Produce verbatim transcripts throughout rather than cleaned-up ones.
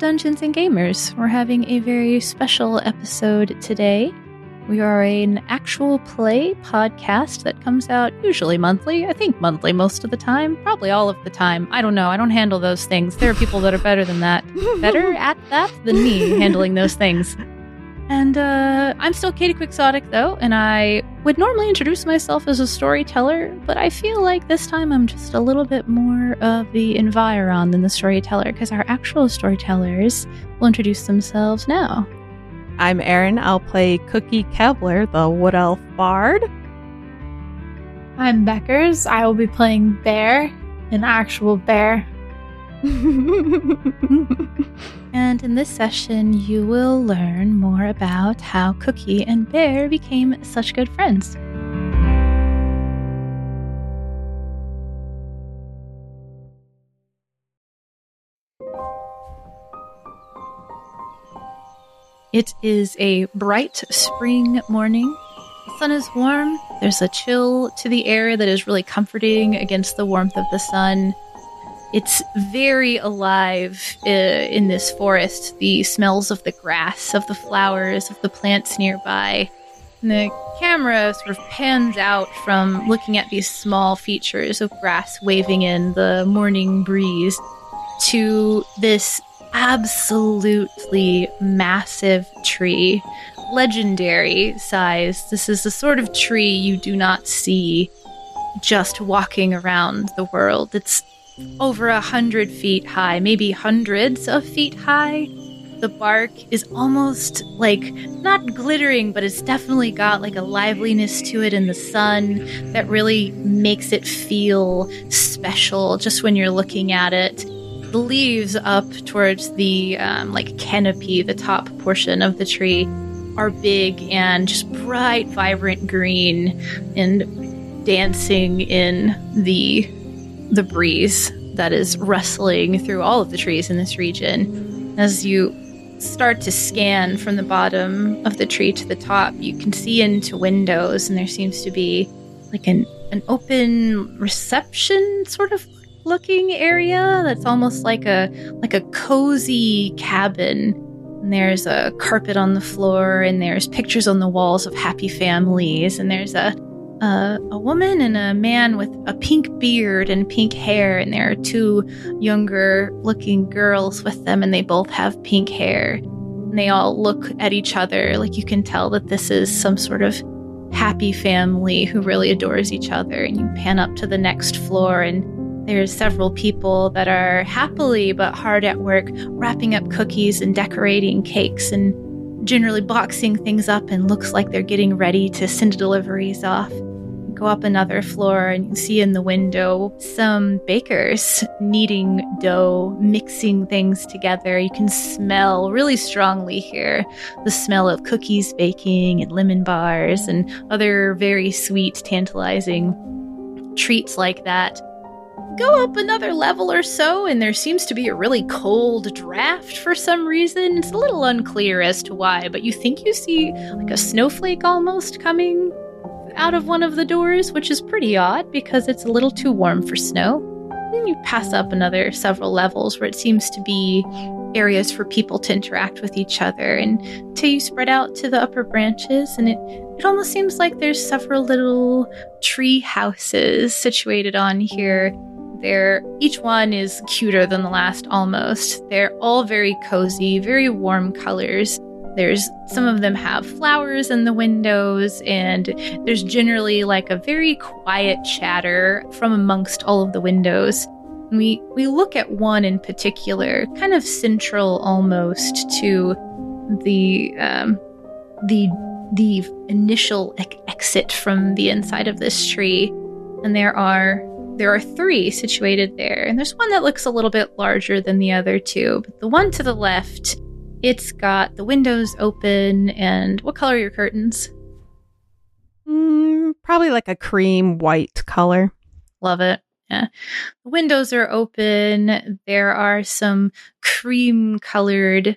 Dungeons and Gamers. We're having a very special episode today. We are an actual play podcast that comes out usually monthly. I think monthly most of the time, probably all of the time. I don't know. I don't handle those things. There are people that are better than that, better at that than me handling those things. And uh, I'm still Katie Quixotic, though, and I would normally introduce myself as a storyteller, but I feel like this time I'm just a little bit more of the environ than the storyteller, because our actual storytellers will introduce themselves now. I'm Aaron. I'll play Cookie Kevlar, the Wood Elf Bard. I'm Beckers. I will be playing Bear, an actual bear. And in this session, you will learn more about how Cookie and Bear became such good friends. It is a bright spring morning. The sun is warm. There's a chill to the air that is really comforting against the warmth of the sun. It's very alive uh, in this forest. The smells of the grass, of the flowers, of the plants nearby. And the camera sort of pans out from looking at these small features of grass waving in the morning breeze to this absolutely massive tree. Legendary size. This is the sort of tree you do not see just walking around the world. It's over a hundred feet high, maybe hundreds of feet high. The bark is almost like, not glittering, but it's definitely got like a liveliness to it in the sun that really makes it feel special just when you're looking at it. The leaves up towards the um, like canopy, the top portion of the tree, are big and just bright, vibrant green and dancing in the the breeze that is rustling through all of the trees in this region. As you start to scan from the bottom of the tree to the top, you can see into windows, and there seems to be like an, an open reception sort of looking area that's almost like a like a cozy cabin. And there's a carpet on the floor, and there's pictures on the walls of happy families, and there's a Uh, a woman and a man with a pink beard and pink hair, and there are two younger looking girls with them, and they both have pink hair, and they all look at each other like you can tell that this is some sort of happy family who really adores each other. And you pan up to the next floor, and there's several people that are happily but hard at work wrapping up cookies and decorating cakes and generally boxing things up, and looks like they're getting ready to send deliveries off. Go up another floor and you can see in the window some bakers kneading dough, mixing things together. You can smell really strongly here the smell of cookies baking and lemon bars and other very sweet, tantalizing treats like that. Go up another level or so, and there seems to be a really cold draft for some reason. It's a little unclear as to why, but you think you see like a snowflake almost coming out of one of the doors, which is pretty odd because it's a little too warm for snow. Then you pass up another several levels where it seems to be areas for people to interact with each other, and till you spread out to the upper branches, and it It almost seems like there's several little tree houses situated on here. They're, each one is cuter than the last almost. They're all very cozy, very warm colors. There's some of them have flowers in the windows, and there's generally like a very quiet chatter from amongst all of the windows. We we look at one in particular, kind of central almost to the um, the the initial e- exit from the inside of this tree, and there are there are three situated there, and there's one that looks a little bit larger than the other two, but the one to the left, it's got the windows open. And what color are your curtains? Mm, probably like a cream white color. Love it. Yeah. The windows are open. There are some cream colored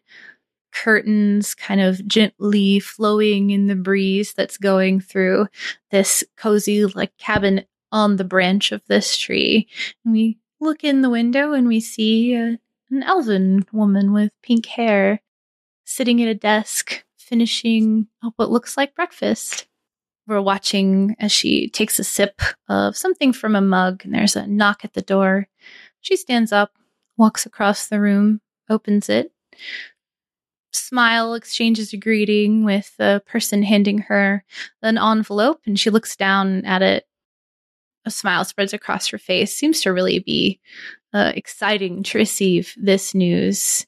curtains kind of gently flowing in the breeze that's going through this cozy like cabin on the branch of this tree. And we look in the window and we see a, an elven woman with pink hair sitting at a desk finishing up what looks like breakfast. We're watching as she takes a sip of something from a mug, and there's a knock at the door. She stands up, walks across the room, opens it, smile, exchanges a greeting with the person handing her an envelope, and she looks down at it. A smile spreads across her face. Seems to really be uh, exciting to receive this news.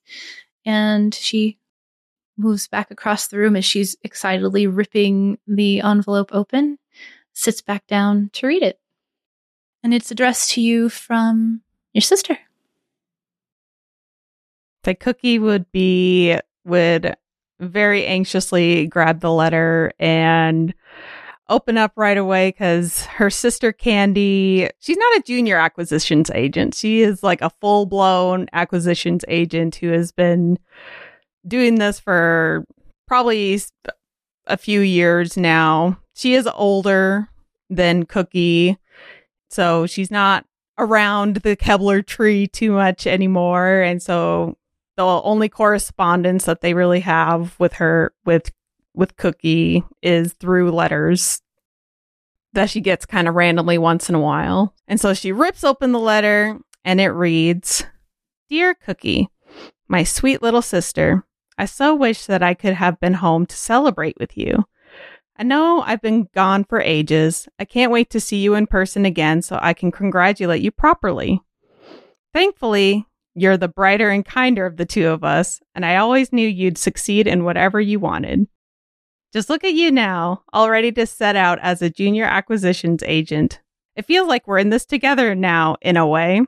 And she moves back across the room as she's excitedly ripping the envelope open, sits back down to read it. And it's addressed to you from your sister. The Cookie would be, would very anxiously grab the letter and open up right away, because her sister Candy, she's not a junior acquisitions agent. She is like a full-blown acquisitions agent who has been doing this for probably a few years now. She is older than Cookie, so she's not around the Keebler tree too much anymore. And so the only correspondence that they really have with her, with with Cookie, is through letters that she gets kind of randomly once in a while. And so she rips open the letter, and it reads, "Dear Cookie, my sweet little sister, I so wish that I could have been home to celebrate with you. I know I've been gone for ages. I can't wait to see you in person again so I can congratulate you properly. Thankfully, you're the brighter and kinder of the two of us, and I always knew you'd succeed in whatever you wanted. Just look at you now, all ready to set out as a junior acquisitions agent. It feels like we're in this together now, in a way.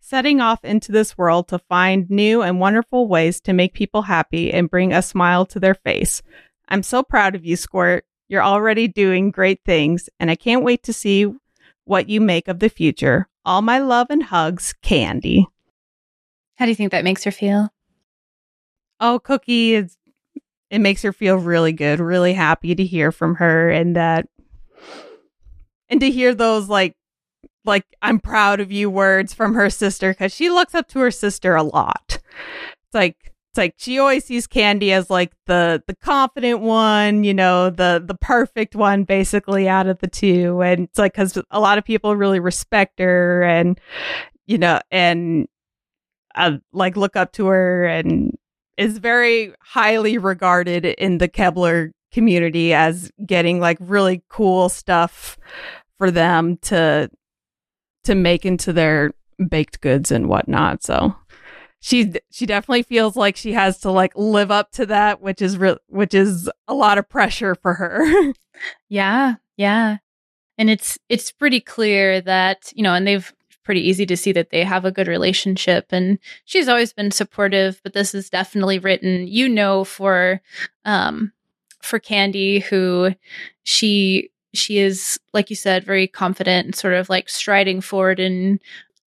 Setting off into this world to find new and wonderful ways to make people happy and bring a smile to their face. I'm so proud of you, Squirt. You're already doing great things, and I can't wait to see what you make of the future. All my love and hugs, Candy." How do you think that makes her feel? Oh, Cookie is... It makes her feel really good, really happy to hear from her, and that, and to hear those like, like "I'm proud of you" words from her sister, because she looks up to her sister a lot. It's like it's like she always sees Candy as like the the confident one, you know, the the perfect one, basically, out of the two. And it's like, because a lot of people really respect her, and you know, and uh, like look up to her, and is very highly regarded in the Keebler community as getting like really cool stuff for them to to make into their baked goods and whatnot. So she she definitely feels like she has to like live up to that, which is re- which is a lot of pressure for her. Yeah, yeah, and it's it's pretty clear that, you know, and they've. Pretty easy to see that they have a good relationship, and she's always been supportive, but this is definitely written, you know, for um for Candy, who she she is, like you said, very confident and sort of like striding forward and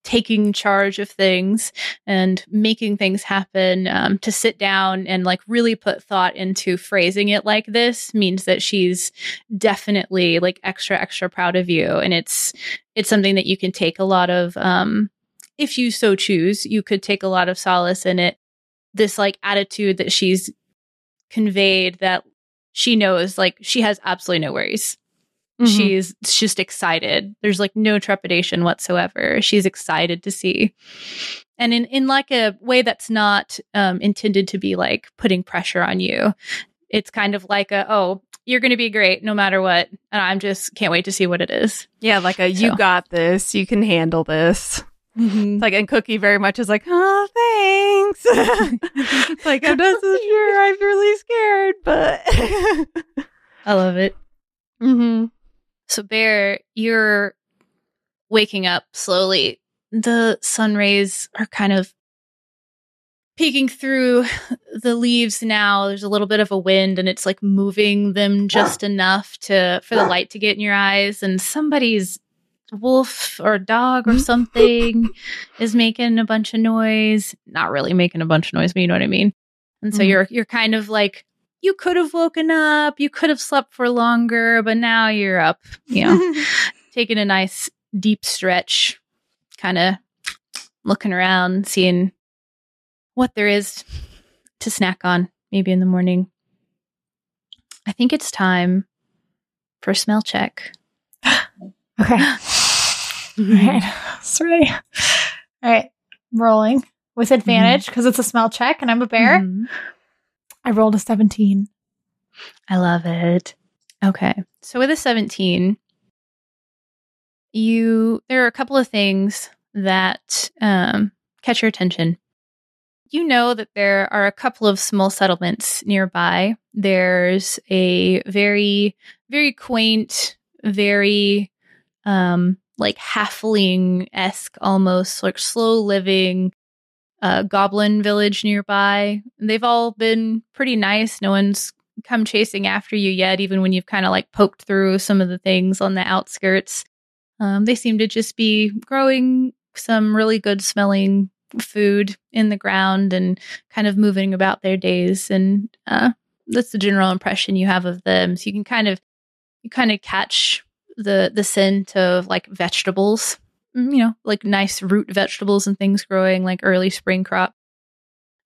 taking charge of things and making things happen. Um, to sit down and like really put thought into phrasing it like this means that she's definitely like extra, extra proud of you. And it's, it's something that you can take a lot of, um, if you so choose, you could take a lot of solace in it. This like attitude that she's conveyed, that she knows like she has absolutely no worries. Mm-hmm. She's just excited. There's like no trepidation whatsoever. She's excited to see. And in, in like a way that's not um, intended to be like putting pressure on you. It's kind of like a, oh, you're going to be great no matter what. And I'm just can't wait to see what it is. Yeah, like a so. You got this. You can handle this. Mm-hmm. Like, and Cookie very much is like, oh, thanks. Like, I'm not so sure. I'm really scared, but. I love it. Mm-hmm. So Bear, you're waking up slowly. The sun rays are kind of peeking through the leaves now. There's a little bit of a wind, and it's like moving them just enough to for the light to get in your eyes. And somebody's wolf or dog or something is making a bunch of noise. Not really making a bunch of noise, but you know what I mean. And so mm-hmm. you're you're kind of like. You could have woken up, you could have slept for longer, but now you're up, you know, taking a nice deep stretch, kind of looking around, seeing what there is to snack on, maybe in the morning. I think it's time for a smell check. Okay. All right. Sorry. All right. Rolling with advantage because mm-hmm. it's a smell check and I'm a bear. Mm-hmm. I rolled a seventeen. I love it. Okay. So with a seventeen, you there are a couple of things that um, catch your attention. You know that there are a couple of small settlements nearby. There's a very, very quaint, very um, like halfling-esque almost, like slow-living uh, goblin village nearby. They've all been pretty nice. No one's come chasing after you yet, even when you've kind of like poked through some of the things on the outskirts. Um, they seem to just be growing some really good-smelling food in the ground and kind of moving about their days, and uh that's the general impression you have of them. So you can kind of you kind of catch the the scent of like vegetables, you know, like nice root vegetables and things growing, like early spring crop.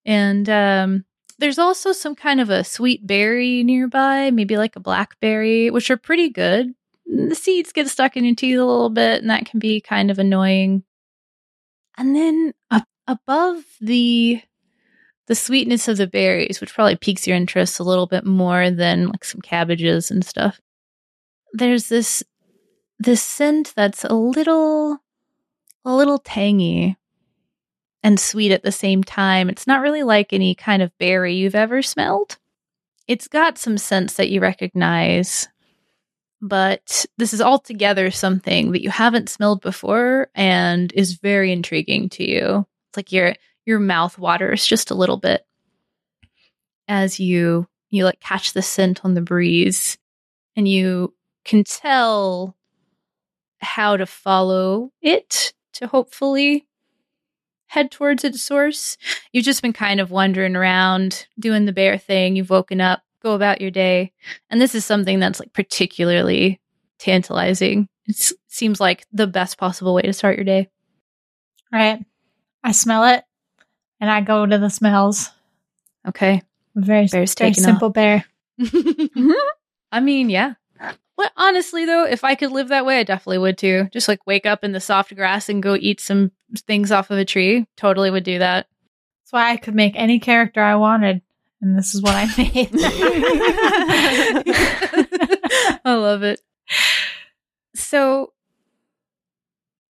And um there's also some kind of a sweet berry nearby, maybe like a blackberry, which are pretty good. The seeds get stuck in your teeth a little bit, and that can be kind of annoying. And then a Above the the sweetness of the berries, which probably piques your interest a little bit more than like some cabbages and stuff, there's this this scent that's a little a little tangy and sweet at the same time. It's not really like any kind of berry you've ever smelled. It's got some scents that you recognize, but this is altogether something that you haven't smelled before and is very intriguing to you. Like your your mouth waters just a little bit as you you like catch the scent on the breeze, and you can tell how to follow it to hopefully head towards its source. You've just been kind of wandering around doing the bear thing. You've woken up, go about your day, and this is something that's like particularly tantalizing. It seems like the best possible way to start your day. All right. I smell it, and I go to the smells. Okay. Very, very simple off. Bear. I mean, yeah. Well, honestly, though, if I could live that way, I definitely would, too. Just, like, wake up in the soft grass and go eat some things off of a tree. Totally would do that. That's why I could make any character I wanted, and this is what I made. I love it. So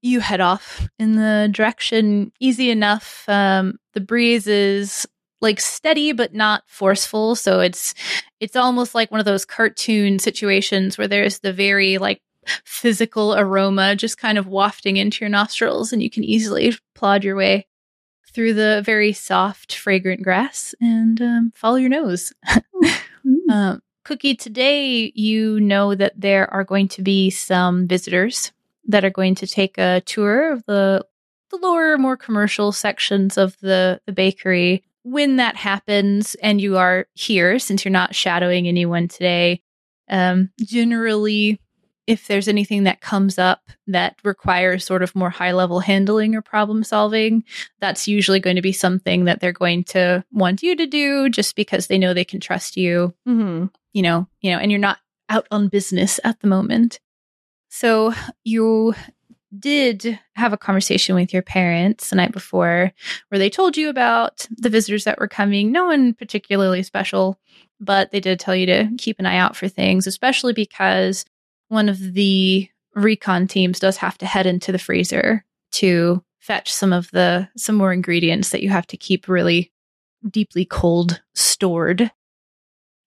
you head off in the direction easy enough. Um, the breeze is like steady, but not forceful. So it's it's almost like one of those cartoon situations where there's the very like physical aroma just kind of wafting into your nostrils, and you can easily plod your way through the very soft, fragrant grass and um, follow your nose. Mm-hmm. um, Cookie, today you know that there are going to be some visitors that are going to take a tour of the the lower, more commercial sections of the, the bakery. When that happens and you are here, since you're not shadowing anyone today, um, generally, if there's anything that comes up that requires sort of more high-level handling or problem-solving, that's usually going to be something that they're going to want you to do just because they know they can trust you, mm-hmm. you know, you know, and you're not out on business at the moment. So you did have a conversation with your parents the night before where they told you about the visitors that were coming. No one particularly special, but they did tell you to keep an eye out for things, especially because one of the recon teams does have to head into the freezer to fetch some of the some more ingredients that you have to keep really deeply cold stored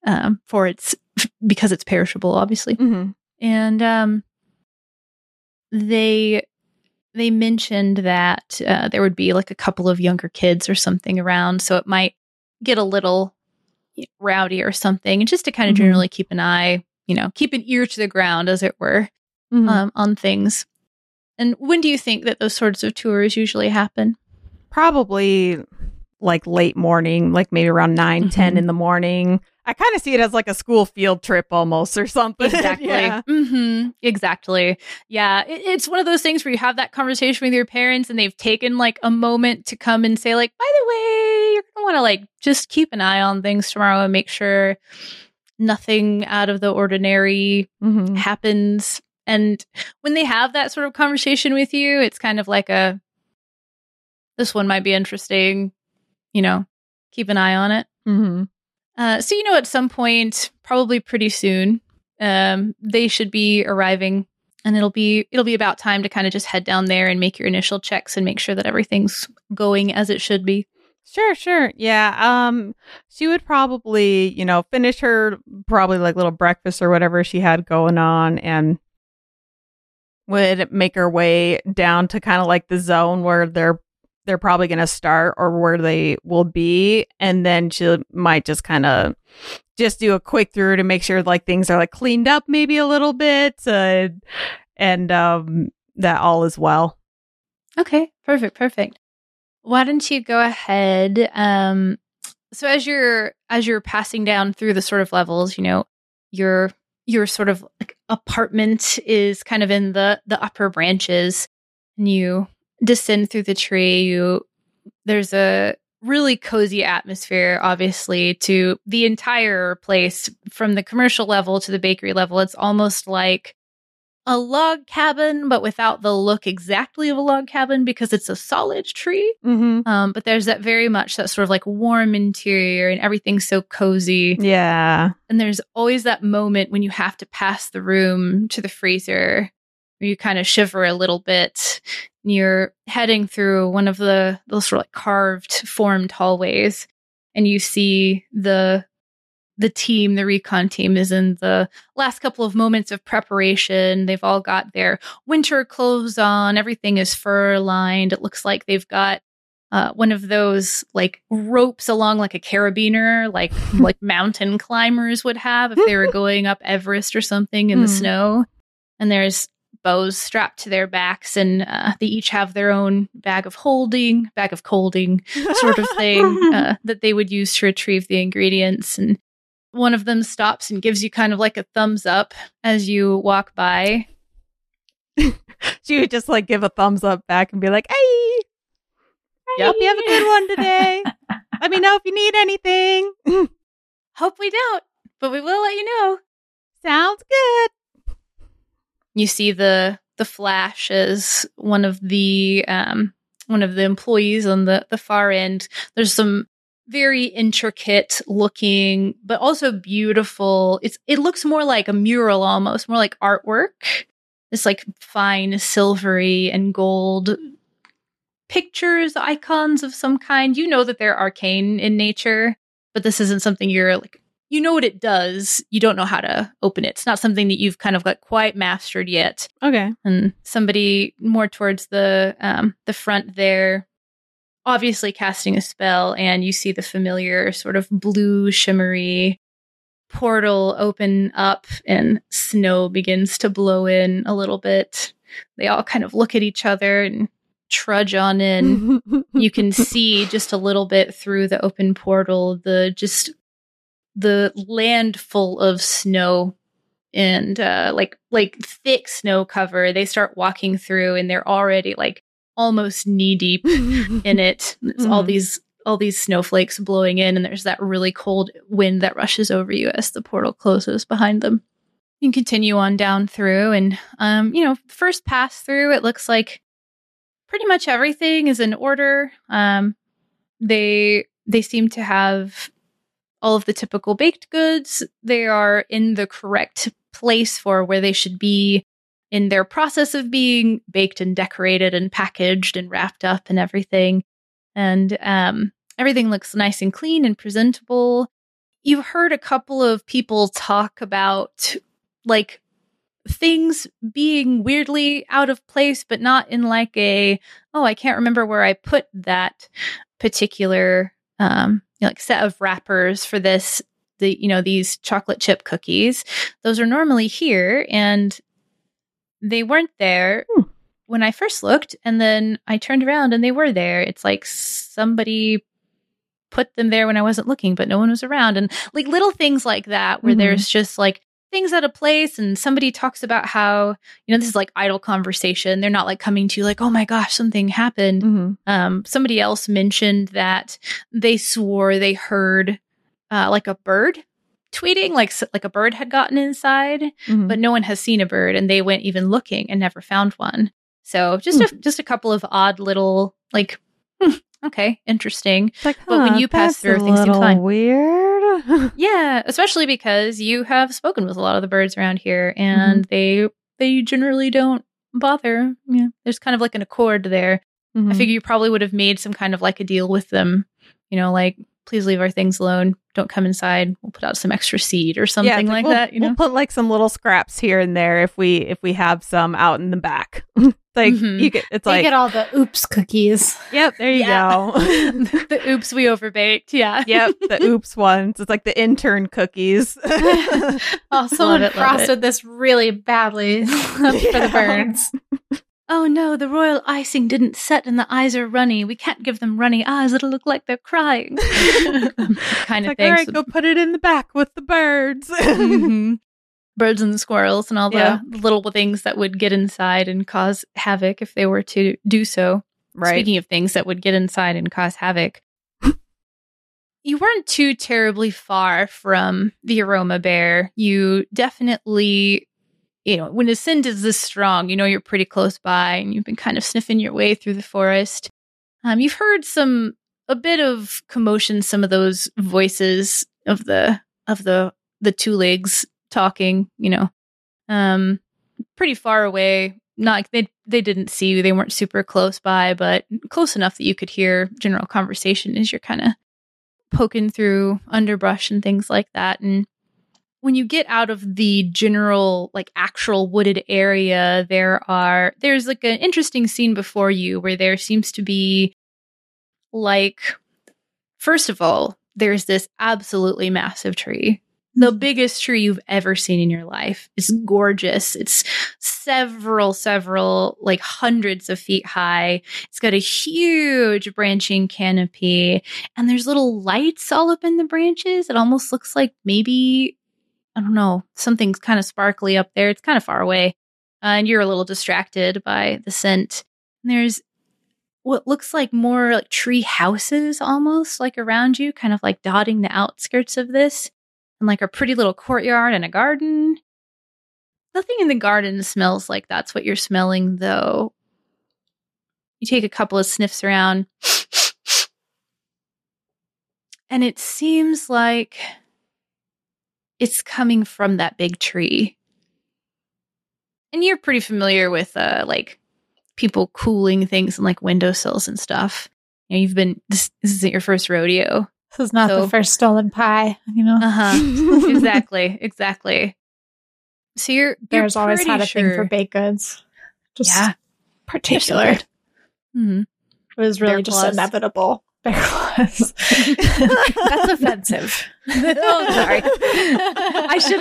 um, for its because it's perishable, obviously. Mm-hmm. And um They they mentioned that uh, there would be like a couple of younger kids or something around, so it might get a little rowdy or something. And just to kind of mm-hmm. generally keep an eye, you know, keep an ear to the ground, as it were, mm-hmm. um, on things. And when do you think that those sorts of tours usually happen? Probably like late morning, like maybe around nine, mm-hmm. ten in the morning. I kind of see it as like a school field trip almost or something. Exactly. Yeah. Mm-hmm. Exactly. Yeah. It, it's one of those things where you have that conversation with your parents and they've taken like a moment to come and say like, by the way, you're going to want to like just keep an eye on things tomorrow and make sure nothing out of the ordinary mm-hmm. happens. And when they have that sort of conversation with you, it's kind of like a, this one might be interesting, you know, keep an eye on it. Mm-hmm. Uh, so, you know, at some point, probably pretty soon, um, they should be arriving and it'll be it'll be about time to kind of just head down there and make your initial checks and make sure that everything's going as it should be. Sure, sure. Yeah. Um, she would probably, you know, finish her probably like little breakfast or whatever she had going on and would make her way down to kind of like the zone where they're they're probably going to start or where they will be. And then she might just kind of just do a quick through to make sure like things are like cleaned up maybe a little bit uh, and um, that all is well. Okay, perfect. Perfect. Why don't you go ahead? Um, so as you're, as you're passing down through the sort of levels, you know, your, your sort of like apartment is kind of in the, the upper branches and you descend through the tree. You, there's a really cozy atmosphere, obviously, to the entire place from the commercial level to the bakery level. It's almost like a log cabin, but without the look exactly of a log cabin because it's a solid tree. Mm-hmm. Um, but there's that very much that sort of like warm interior and everything's so cozy. Yeah. And there's always that moment when you have to pass the room to the freezer where you kind of shiver a little bit. You're heading through one of the those sort of like carved, formed hallways, and you see the the team, the recon team, is in the last couple of moments of preparation. They've all got their winter clothes on. Everything is fur lined. It looks like they've got uh, one of those like ropes along like a carabiner, like like mountain climbers would have if they were going up Everest or something in mm. the snow. And there's bows strapped to their backs, and uh, they each have their own bag of holding, bag of colding sort of thing uh, that they would use to retrieve the ingredients. And one of them stops and gives you kind of like a thumbs up as you walk by. She would just like give a thumbs up back and be like, hey, hey. Hope you have a good one today. Let me know if you need anything. Hope we don't, but we will let you know. Sounds good. You see the the flash as one of the um, one of the employees on the, the far end. There's some very intricate looking, but also beautiful. It's it looks more like a mural almost, more like artwork. It's like fine silvery and gold pictures, icons of some kind. You know that they're arcane in nature, but this isn't something you're like. You know what it does. You don't know how to open it. It's not something that you've kind of like quite mastered yet. Okay. And somebody more towards the um, the front there, obviously casting a spell, and you see the familiar sort of blue shimmery portal open up, and snow begins to blow in a little bit. They all kind of look at each other and trudge on in. You can see just a little bit through the open portal the just... the land full of snow and uh, like like thick snow cover. They start walking through and they're already like almost knee deep in it. It's mm. all these all these snowflakes blowing in, and there's that really cold wind that rushes over you as the portal closes behind them. You can continue on down through, and um, you know, first pass through, it looks like pretty much everything is in order. Um, they they seem to have all of the typical baked goods. They are in the correct place for where they should be in their process of being baked and decorated and packaged and wrapped up and everything. And um, everything looks nice and clean and presentable. You've heard a couple of people talk about like things being weirdly out of place, but not in like a, oh, I can't remember where I put that particular um you know, like set of wrappers for this, the, you know, these chocolate chip cookies. Those are normally here and they weren't there hmm. when I first looked. And then I turned around and they were there. It's like somebody put them there when I wasn't looking, but no one was around. And like little things like that where mm-hmm. there's just like things out of place, and somebody talks about how, you know, this is like idle conversation. They're not like coming to you like, oh my gosh, something happened. Mm-hmm. Um, somebody else mentioned that they swore they heard uh, like a bird tweeting, like like a bird had gotten inside, mm-hmm. but no one has seen a bird, and they went even looking and never found one. So just mm. a, just a couple of odd little like, hmm, okay, interesting. Like, huh, but when you pass through, things seem fine. Weird. Yeah, especially because you have spoken with a lot of the birds around here, and mm-hmm. they they generally don't bother. Yeah, there's kind of like an accord there. Mm-hmm. I figure you probably would have made some kind of like a deal with them, you know, like, please leave our things alone. Don't come inside. We'll put out some extra seed or something yeah, like, like we'll, that. You know? We'll put like some little scraps here and there if we if we have some out in the back. Like mm-hmm. you get, it's they like get all the oops cookies. Yep, there you yeah. go. the, the oops we overbaked. Yeah. Yep, the oops ones. It's like the intern cookies. Oh, someone it, frosted this really badly for yeah. the birds. Oh no, the royal icing didn't set and the eyes are runny. We can't give them runny eyes. It'll look like they're crying. Kind of like, thing. All right, so, go put it in the back with the birds. mm-hmm. Birds and the squirrels and all the yeah. little things that would get inside and cause havoc if they were to do so. Right. Speaking of things that would get inside and cause havoc. You weren't too terribly far from the aroma bear. You definitely... You know, when the scent is this strong, you know you're pretty close by, and you've been kind of sniffing your way through the forest. Um, you've heard some a bit of commotion, some of those voices of the of the the two legs talking. You know, um, pretty far away. Not they they didn't see you. They weren't super close by, but close enough that you could hear general conversation as you're kind of poking through underbrush and things like that, and. When you get out of the general, like, actual wooded area, there are, there's, like, an interesting scene before you where there seems to be, like, first of all, there's this absolutely massive tree. The biggest tree you've ever seen in your life. It's gorgeous. It's several, several, like, hundreds of feet high. It's got a huge branching canopy, and there's little lights all up in the branches. It almost looks like maybe... I don't know, something's kind of sparkly up there. It's kind of far away. Uh, and you're a little distracted by the scent. And there's what looks like more like tree houses almost like around you, kind of like dotting the outskirts of this. And like a pretty little courtyard and a garden. Nothing in the garden smells like that's what you're smelling, though. You take a couple of sniffs around. And it seems like... It's coming from that big tree. And you're pretty familiar with, uh, like, people cooling things and, like, windowsills and stuff. You know, you've been, this, this isn't your first rodeo. This is not so, the first stolen pie, you know? Uh-huh. Exactly. Exactly. So you're, you're Bears always had a sure. thing for baked goods. Just yeah. particular. Mm-hmm. It was really Bear just claws. Inevitable. That's offensive. Oh, sorry. I should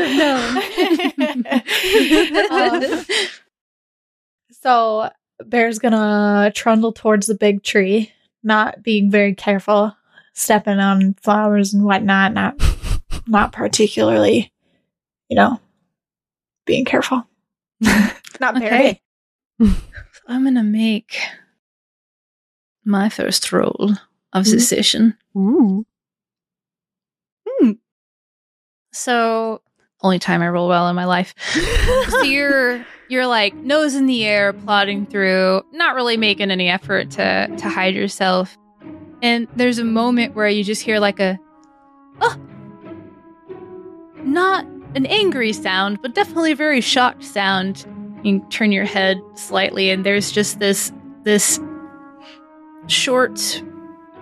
have known. um, so Bear's gonna trundle towards the big tree, not being very careful, stepping on flowers and whatnot, not not particularly, you know, being careful. Not very. Okay. I'm gonna make my first roll. Of the session. Ooh. Mm. So, only time I roll well in my life. So you're you're like nose in the air, plodding through, not really making any effort to to hide yourself. And there's a moment where you just hear like a, oh, not an angry sound, but definitely a very shocked sound. You turn your head slightly, and there's just this this short.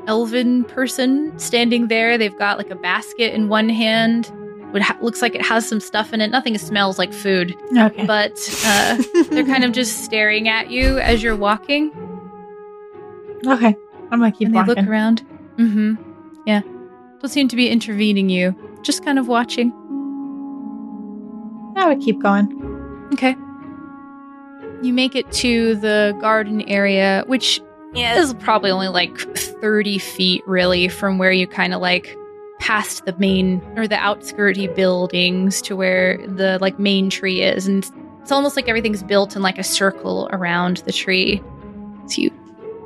Elven person standing there. They've got like a basket in one hand. It ha- looks like it has some stuff in it. Nothing smells like food. Okay. But uh, they're kind of just staring at you as you're walking. Okay. I'm going to keep and walking. And they look around. Mm-hmm. Yeah. Don't seem to be intervening you. Just kind of watching. I would keep going. Okay. You make it to the garden area, which Yeah, this is probably only like thirty feet really from where you kind of like past the main or the outskirty buildings to where the like main tree is. And it's almost like everything's built in like a circle around the tree. So you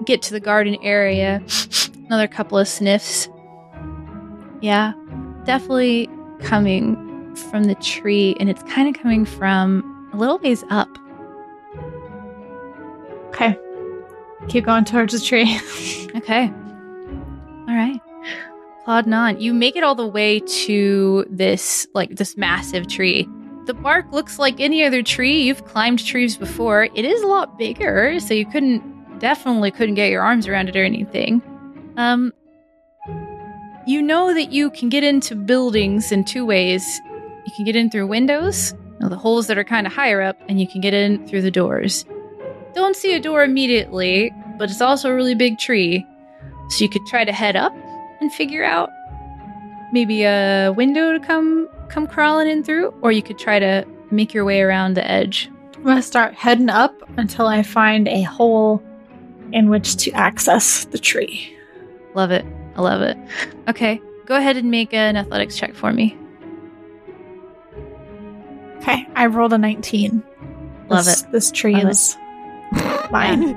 get to the garden area, another couple of sniffs. Yeah, definitely coming from the tree, and it's kind of coming from a little ways up. Okay. Keep going towards the tree. Okay. All right. Plodding on. You make it all the way to this, like, this massive tree. The bark looks like any other tree. You've climbed trees before. It is a lot bigger, so you couldn't, definitely couldn't get your arms around it or anything. Um, you know that you can get into buildings in two ways. You can get in through windows, you know, the holes that are kind of higher up, and you can get in through the doors. Don't see a door immediately, but it's also a really big tree. So you could try to head up and figure out maybe a window to come come crawling in through, or you could try to make your way around the edge. I'm going to start heading up until I find a hole in which to access the tree. Love it. I love it. Okay, go ahead and make an athletics check for me. Okay, I rolled a nineteen. Love this, it. This tree love is it. Mine.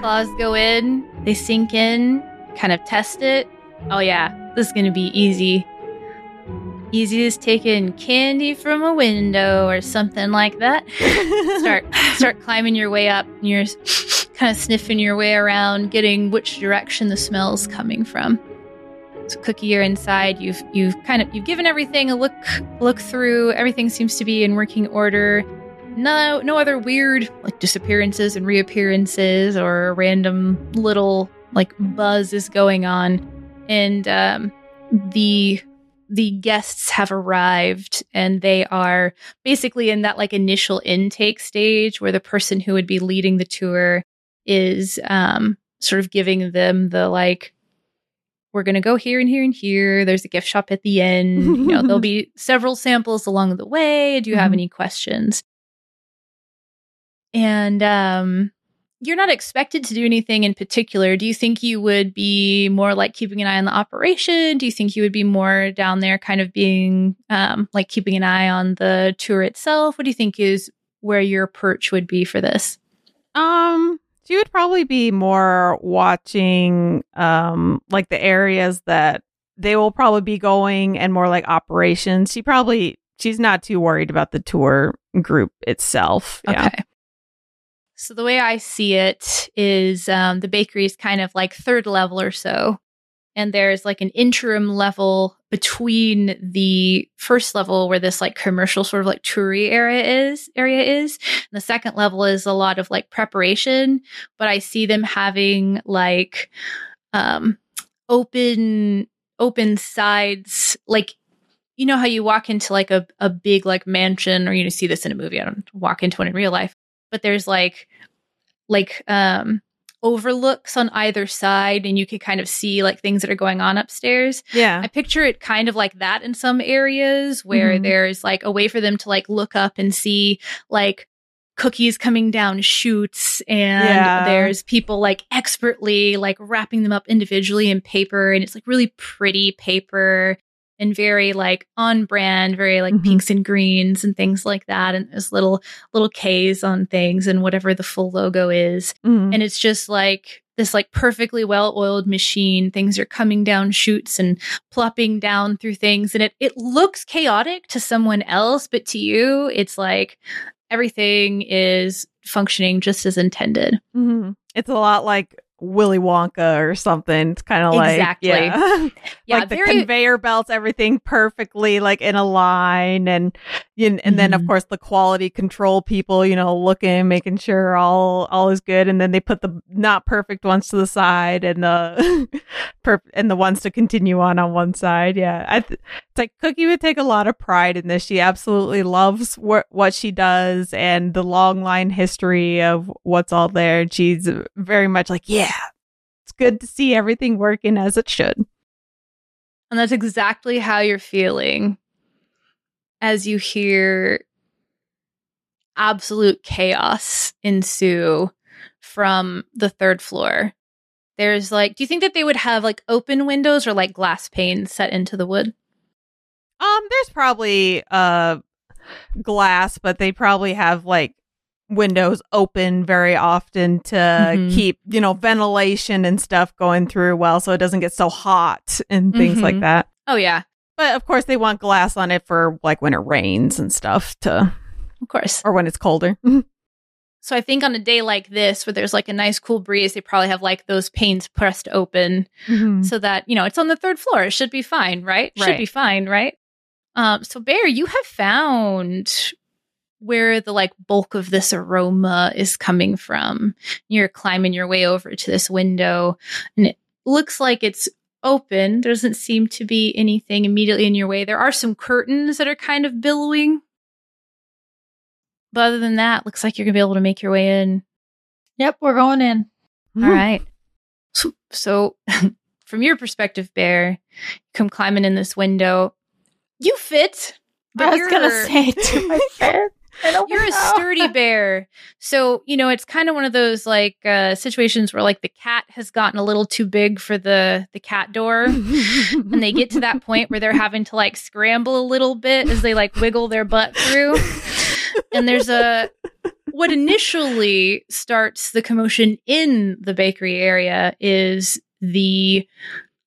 Claws go in, they sink in, kind of test it. Oh yeah, this is going to be easy. Easy as taking candy from a window or something like that. Start start climbing your way up, and you're kind of sniffing your way around, getting which direction the smell's coming from. So Cookie, you're inside. You've you've kind of you've given everything a look look through. Everything seems to be in working order. No no other weird like disappearances and reappearances or random little like buzz is going on. And um, the the guests have arrived, and they are basically in that like initial intake stage where the person who would be leading the tour is um, sort of giving them the like, we're going to go here and here and here. There's a gift shop at the end. You know, there'll be several samples along the way. Do you mm-hmm. have any questions? And um, you're not expected to do anything in particular. Do you think you would be more like keeping an eye on the operation? Do you think you would be more down there kind of being um, like keeping an eye on the tour itself? What do you think is where your perch would be for this? Um. She would probably be more watching um, like the areas that they will probably be going and more like operations. She probably, she's not too worried about the tour group itself. Okay. Yeah. So the way I see it is um, the bakery is kind of like third level or so. And there's like an interim level between the first level where this like commercial sort of like toury area is area is. And the second level is a lot of like preparation, but I see them having like um, open open sides. Like, you know how you walk into like a, a big like mansion, or you see this in a movie. I don't walk into one in real life, but there's like like um overlooks on either side, and you can kind of see like things that are going on upstairs. Yeah. I picture it kind of like that in some areas where mm-hmm. there's like a way for them to like look up and see like cookies coming down chutes, and yeah. there's people like expertly like wrapping them up individually in paper, and it's like really pretty paper and very like on brand, very like mm-hmm. pinks and greens and things like that. And there's little little K's on things and whatever the full logo is. Mm-hmm. And it's just like this like perfectly well-oiled machine. Things are coming down chutes and plopping down through things. And it, it looks chaotic to someone else, but to you, it's like everything is functioning just as intended. Mm-hmm. It's a lot like Willy Wonka or something. It's kind of like exactly, yeah, yeah like the very conveyor belts, everything perfectly like in a line, and and, and mm. then of course the quality control people, you know, looking, making sure all all is good, and then they put the not perfect ones to the side, and the per- and the ones to continue on on one side. Yeah, I th- it's like Cookie would take a lot of pride in this. She absolutely loves wh- what she does and the long line history of what's all there. She's very much like, yeah. Yeah, it's good to see everything working as it should. And that's exactly how you're feeling as you hear absolute chaos ensue from the third floor. There's like, do you think that they would have like open windows or like glass panes set into the wood? Um, there's probably uh glass, but they probably have like windows open very often to mm-hmm. keep, you know, ventilation and stuff going through well, so it doesn't get so hot and things mm-hmm. like that. Oh yeah. But of course they want glass on it for like when it rains and stuff to, of course, or when it's colder. So I think on a day like this, where there's like a nice cool breeze, they probably have like those panes pressed open mm-hmm. so that, you know, it's on the third floor. It should be fine, right? Right. Should be fine, right? Um, so Bear, you have found where the like bulk of this aroma is coming from. You're climbing your way over to this window and it looks like it's open. There doesn't seem to be anything immediately in your way. There are some curtains that are kind of billowing. But other than that, looks like you're going to be able to make your way in. Yep, we're going in. All mm. right. So, so from your perspective, Bear, come climbing in this window. You fit. But I was going to say to my bear, I don't you're know. a sturdy bear. So, you know, it's kind of one of those like uh, situations where like the cat has gotten a little too big for the, the cat door. And they get to that point where they're having to like scramble a little bit as they like wiggle their butt through. And there's a what initially starts the commotion in the bakery area is the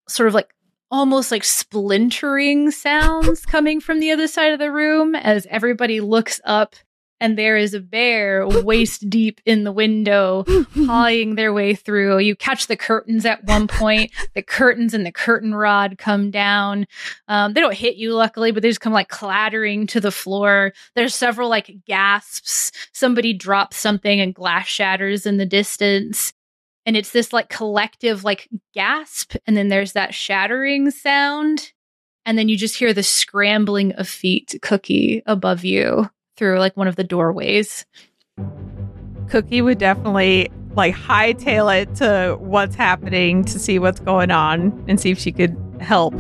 sort of like almost like splintering sounds coming from the other side of the room as everybody looks up and there is a bear waist deep in the window pawing their way through. You catch the curtains at one point. The curtains and the curtain rod come down. Um, they don't hit you, luckily, but they just come like clattering to the floor. There's several like gasps. Somebody drops something and glass shatters in the distance. And it's this like collective like gasp. And then there's that shattering sound. And then you just hear the scrambling of feet, Cookie, above you. Through like one of the doorways. Cookie would definitely like hightail it to what's happening to see what's going on and see if she could help.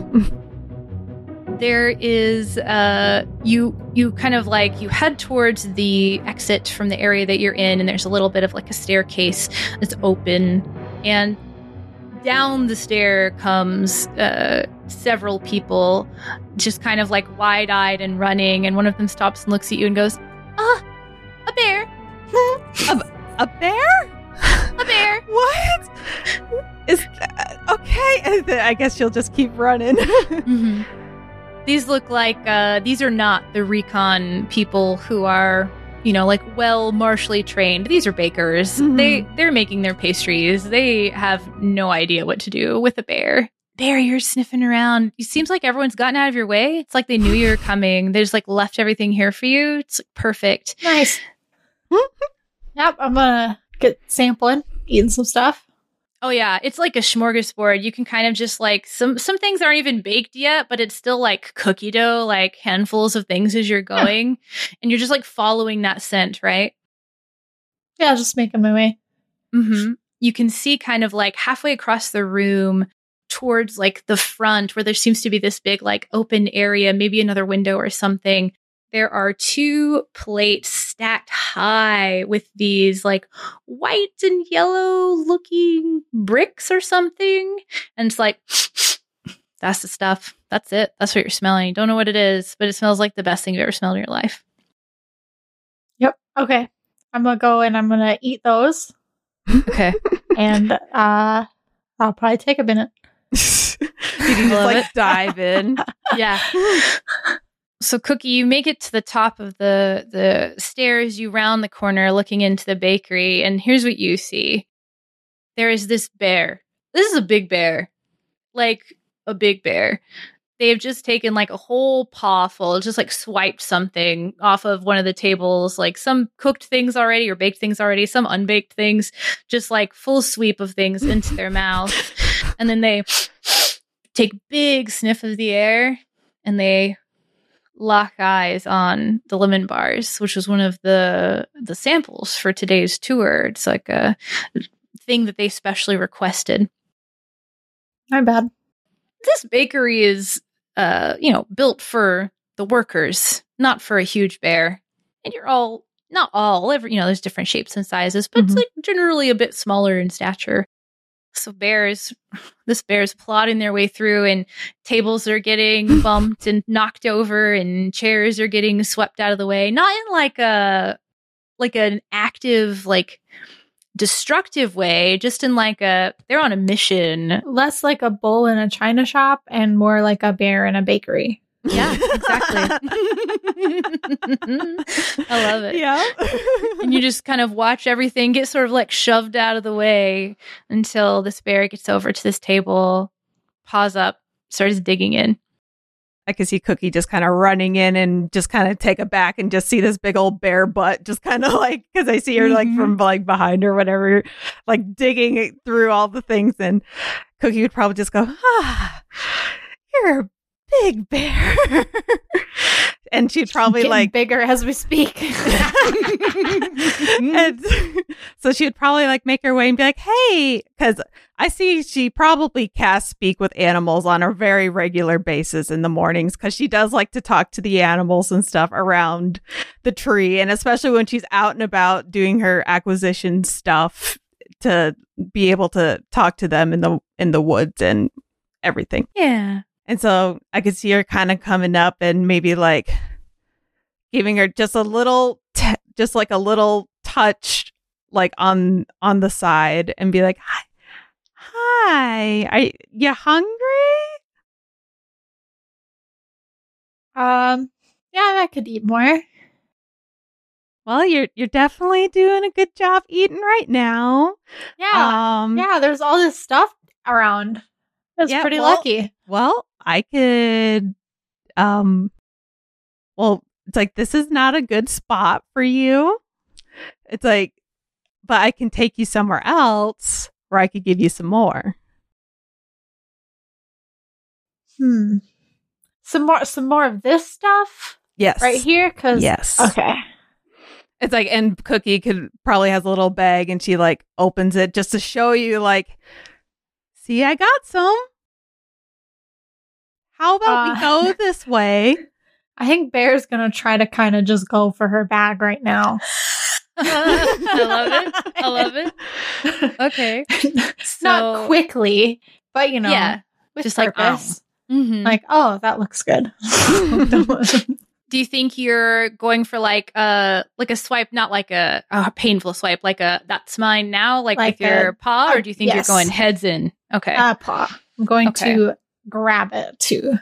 There is uh you you kind of like you head towards the exit from the area that you're in, and there's a little bit of like a staircase that's open, and down the stair comes uh, several people just kind of like wide-eyed and running, and one of them stops and looks at you and goes, ah, a bear. a, a bear? A bear. What? Is that, okay, I guess she'll just keep running. mm-hmm. These look like, uh, these are not the recon people who are, you know, like well martially trained. These are bakers. Mm-hmm. They they're making their pastries. They have no idea what to do with a bear. Bear, you're sniffing around. It seems like everyone's gotten out of your way. It's like they knew you were coming. They just like left everything here for you. It's like, perfect. Nice. Yep, I'm gonna get sampling, eating some stuff. Oh yeah, it's like a smorgasbord. You can kind of just like some some things aren't even baked yet, but it's still like cookie dough, like handfuls of things as you're going, yeah. And you're just like following that scent, right? Yeah, just making my way. Mm-hmm. You can see kind of like halfway across the room towards like the front where there seems to be this big like open area, maybe another window or something. There are two plates stacked high with these like white and yellow looking bricks or something. And it's like, that's the stuff. That's it. That's what you're smelling. Don't know what it is, but it smells like the best thing you've ever smelled in your life. Yep. Okay. I'm going to go and I'm going to eat those. Okay. And uh, I'll probably take a minute. You can just like it. Dive in. Yeah. So, Cookie, you make it to the top of the, the stairs. You round the corner looking into the bakery, and here's what you see. There is this bear. This is a big bear. Like, a big bear. They have just taken, like, a whole paw full, just, like, swiped something off of one of the tables. Like, some cooked things already or baked things already, some unbaked things. Just, like, full sweep of things into their mouth. And then they take big sniff of the air, and they lock eyes on the lemon bars, which was one of the the samples for today's tour. It's like a thing that they specially requested. My bad. This bakery is, uh, you know, built for the workers, not for a huge bear. And you're all not all, every, you know, there's different shapes and sizes, but mm-hmm. it's like generally a bit smaller in stature. So bears, this bear's plodding their way through, and tables are getting bumped and knocked over, and chairs are getting swept out of the way. Not in like a, like an active, like destructive way, just in like a, they're on a mission. Less like a bull in a china shop and more like a bear in a bakery. Yeah, exactly. I love it. Yeah. And you just kind of watch everything get sort of like shoved out of the way until this bear gets over to this table, paws up, starts digging in. I can see Cookie just kind of running in and just kind of take it back and just see this big old bear butt just kind of like, because I see her mm-hmm. like from like behind or whatever, like digging through all the things. And Cookie would probably just go, ah, you're a big bear. And she'd probably Getting like bigger as we speak. And so she would probably like make her way and be like, hey, because I see she probably casts speak with animals on a very regular basis in the mornings, because she does like to talk to the animals and stuff around the tree. And especially when she's out and about doing her acquisition stuff, to be able to talk to them in the in the woods and everything. Yeah. And so I could see her kind of coming up and maybe like giving her just a little, t- just like a little touch, like on on the side, and be like, hi, hi, are you hungry? Um, yeah, I could eat more. Well, you're you're definitely doing a good job eating right now. Yeah, um, yeah. There's all this stuff around. That's yeah, pretty well, lucky. Well. I could, um, well, it's like, this is not a good spot for you. It's like, but I can take you somewhere else where I could give you some more. Hmm. Some more, some more of this stuff? Yes. Right here? 'Cause, yes. Okay. It's like, and Cookie could probably has a little bag, and she like opens it just to show you like, see, I got some. How about uh, we go this way? I think Bear's going to try to kind of just go for her bag right now. uh, I love it. I love it. Okay. So, not quickly, but you know, yeah, with just purpose. Like, oh. Mm-hmm. Like, oh, that looks good. Do you think you're going for like a, like a swipe, not like a, a painful swipe, like a, that's mine now, like, like with a, your paw, or do you think yes. you're going heads in? Okay. Uh, paw. I'm going okay. to... grab it to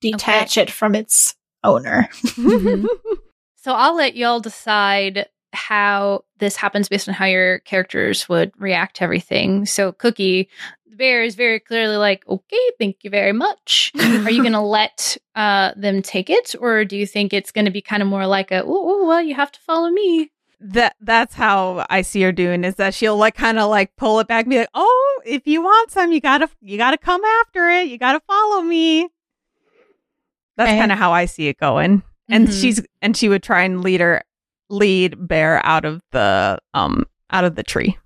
detach okay. it from its owner. Mm-hmm. So I'll let y'all decide how this happens based on how your characters would react to everything. So Cookie, the bear is very clearly like, okay, thank you very much. Are you going to let uh, them take it? Or do you think it's going to be kind of more like a, oh, well, you have to follow me? That that's how I see her doing, is that she'll like kind of like pull it back and be like, oh, if you want some, you gotta you gotta come after it, you gotta follow me. That's okay. Kind of how I see it going. Mm-hmm. And she's and she would try and lead her lead Bear out of the um out of the tree.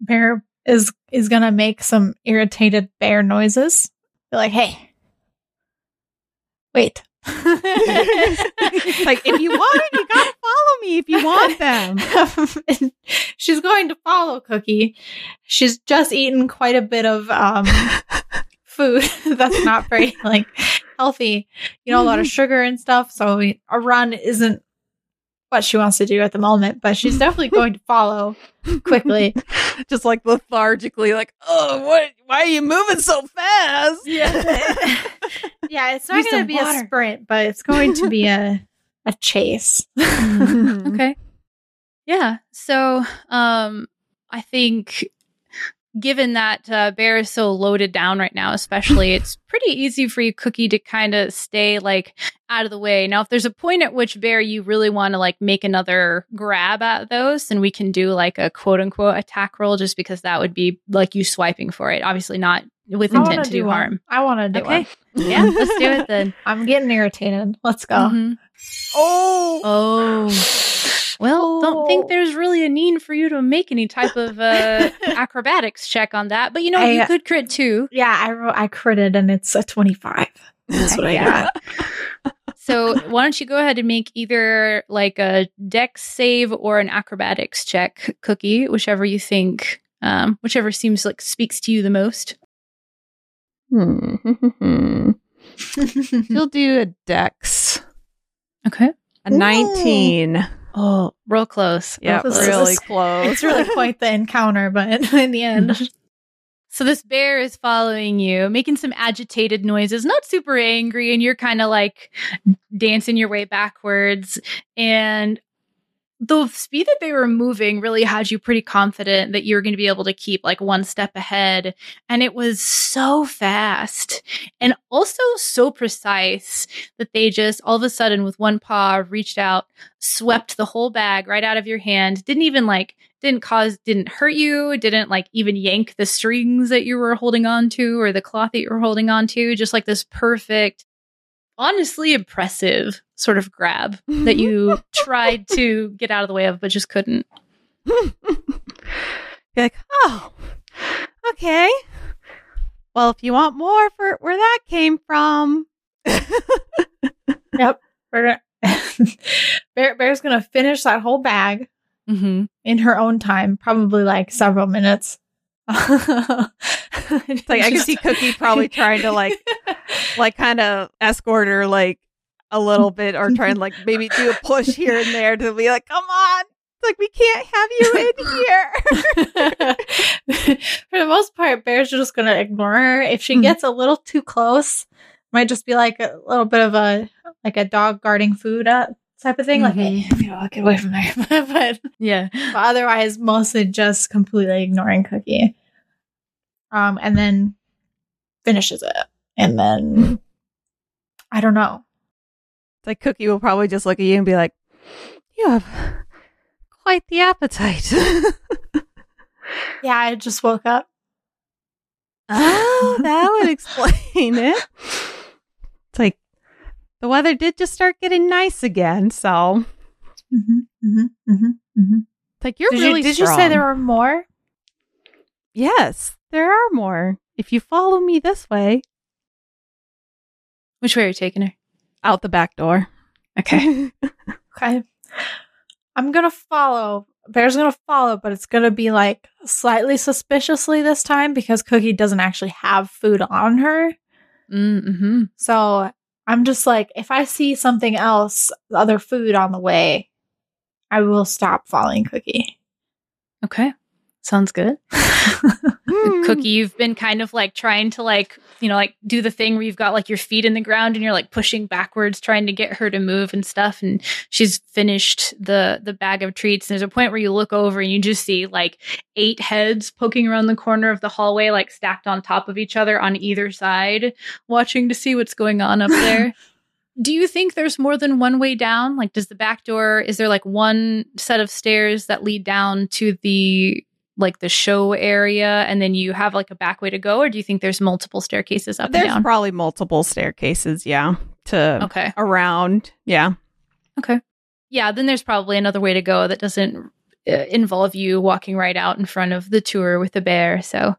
Bear is is gonna make some irritated bear noises. Be like, hey, wait. Like, if you want it, you gotta follow me if you want them. She's going to follow Cookie. She's just eaten quite a bit of um food that's not very like healthy, you know, a lot of sugar and stuff, so a run isn't what she wants to do at the moment, but she's definitely going to follow quickly. Just like lethargically, like, oh, what, why are you moving so fast? Yeah. Yeah, it's not going to be water. a sprint, but it's going to be a a chase. Mm-hmm. Okay. Yeah. So um, I think given that uh, Bear is so loaded down right now, especially, it's pretty easy for you, Cookie, to kind of stay like out of the way. Now, if there's a point at which, Bear, you really want to like make another grab at those, then we can do like a quote unquote attack roll, just because that would be like you swiping for it. Obviously not with intent to do harm. One. I want to do okay. one. Yeah, let's do it then. I'm getting irritated. Let's go. Mm-hmm. Oh. Oh. Well, don't think there's really a need for you to make any type of uh, acrobatics check on that. But, you know, I, you could crit, too. Yeah, I, I critted, and it's a twenty-five. That's what I got. So why don't you go ahead and make either like a dex save or an acrobatics check, Cookie, whichever you think, um, whichever seems like speaks to you the most. Hmm. She'll do a dex. Okay. A nineteen. Ooh. Oh, real close. Yeah, really close. It's really quite the encounter, but in the end. So this bear is following you, making some agitated noises, not super angry, and you're kind of like dancing your way backwards. And the speed that they were moving really had you pretty confident that you were going to be able to keep like one step ahead. And it was so fast and also so precise that they just all of a sudden with one paw reached out, swept the whole bag right out of your hand, didn't even like... didn't cause, didn't hurt you, didn't like even yank the strings that you were holding on to or the cloth that you were holding on to. Just like this perfect, honestly impressive sort of grab that you tried to get out of the way of, but just couldn't. You're like, oh, okay. Well, if you want more for where that came from. Yep. Bear, Bear's going to finish that whole bag. Mm-hmm. In her own time, probably like several minutes. It's like I can see Cookie probably trying to like, like kind of escort her like a little bit, or try and like maybe do a push here and there to be like, come on, it's like we can't have you in here. For the most part, Bear's just gonna ignore her. If she mm-hmm. gets a little too close, might just be like a little bit of a like a dog guarding food up. Type of thing, mm-hmm. like, hey, you know, I'll get away from there. but yeah, but otherwise, mostly just completely ignoring Cookie, um, and then finishes it, and then I don't know. Like Cookie will probably just look at you and be like, "You have quite the appetite." Yeah, I just woke up. Oh, that would explain it. It's like. The weather did just start getting nice again, so. Mm-hmm, mm-hmm, mm-hmm, mm-hmm. Like you're did really. You, did strong. You say there are more? Yes, there are more. If you follow me this way. Which way are you taking her? Out the back door. Okay. Okay. I'm gonna follow. Bear's gonna follow, but it's gonna be like slightly suspiciously this time because Cookie doesn't actually have food on her. Mm-hmm. So. I'm just like, if I see something else, other food on the way, I will stop following Cookie. Okay. Sounds good. Cookie, you've been kind of like trying to like, you know, like do the thing where you've got like your feet in the ground and you're like pushing backwards, trying to get her to move and stuff. And she's finished the the bag of treats. And there's a point where you look over and you just see like eight heads poking around the corner of the hallway, like stacked on top of each other on either side, watching to see what's going on up there. Do you think there's more than one way down? Like, does the back door, is there like one set of stairs that lead down to the... like the show area, and then you have like a back way to go, or do you think there's multiple staircases up there's and down? There's probably multiple staircases, yeah, to okay. around, yeah. Okay. Yeah, then there's probably another way to go that doesn't uh, involve you walking right out in front of the tour with the bear, so.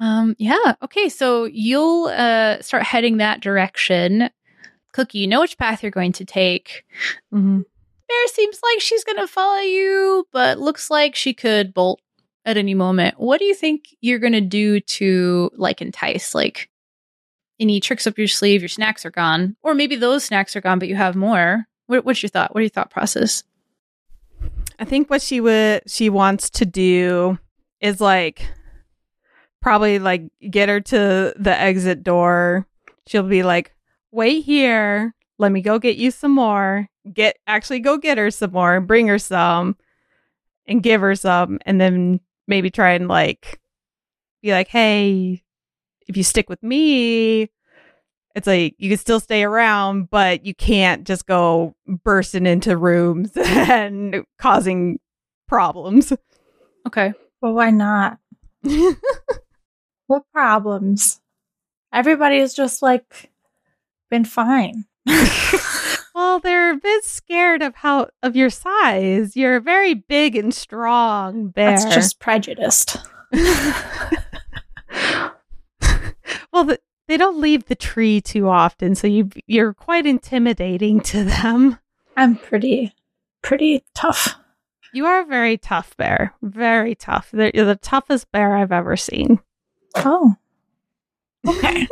Um, yeah, okay, so you'll uh, start heading that direction. Cookie, you know which path you're going to take. Mm-hmm. Bear seems like she's going to follow you, but looks like she could bolt at any moment. What do you think you're going to do to like entice, like any tricks up your sleeve? Your snacks are gone, or maybe those snacks are gone, but you have more. What, what's your thought? What are your thought process? I think what she would, she wants to do is like, probably like get her to the exit door. She'll be like, wait here. Let me go get you some more. Get actually go get her some more and bring her some and give her some, and then maybe try and like be like, hey, if you stick with me, it's like you can still stay around, but you can't just go bursting into rooms and causing problems. Okay. Well, why not? What problems? Everybody has just like been fine. Well, they're a bit scared of how of your size. You're a very big and strong bear. That's just prejudiced. Well, the, they don't leave the tree too often, so you you're quite intimidating to them. I'm pretty, pretty tough. You are a very tough bear. Very tough. You're the toughest bear I've ever seen. Oh. Okay.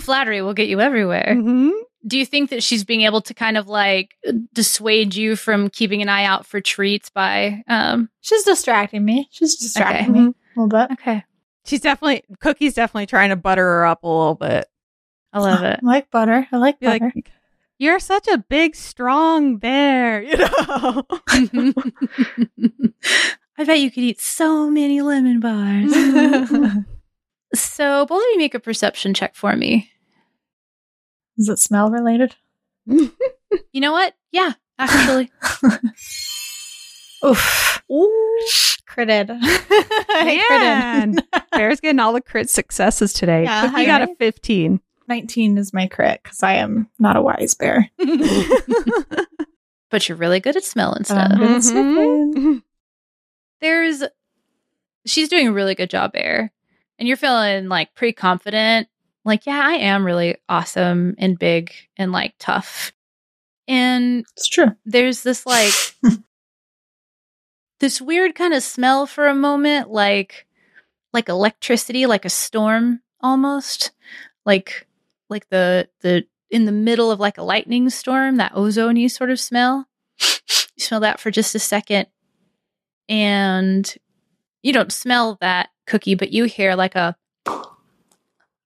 Flattery will get you everywhere. Mm-hmm. Do you think that she's being able to kind of like dissuade you from keeping an eye out for treats by... Um... She's distracting me. She's distracting okay. me a little bit. Okay. She's definitely... Cookie's definitely trying to butter her up a little bit. I love it. I like butter. I like You're butter. Like, You're such a big, strong bear, you know? I bet you could eat so many lemon bars. So, both of you make a perception check for me. Is it smell related? You know what? Yeah, actually. Oof. Ooh. Critted. I critted. Bear's getting all the crit successes today. Yeah, Cookie got right? a fifteen. nineteen is my crit because I am not a wise bear. But you're really good at smelling stuff. Mm-hmm. There's, she's doing a really good job, Bear. And you're feeling like pretty confident. Like, yeah, I am really awesome and big and like tough. And it's true. There's this like, this weird kind of smell for a moment, like, like electricity, like a storm almost. Like, like the the in the middle of like a lightning storm, that ozone-y sort of smell. You smell that for just a second, and you don't smell that, Cookie, but you hear like a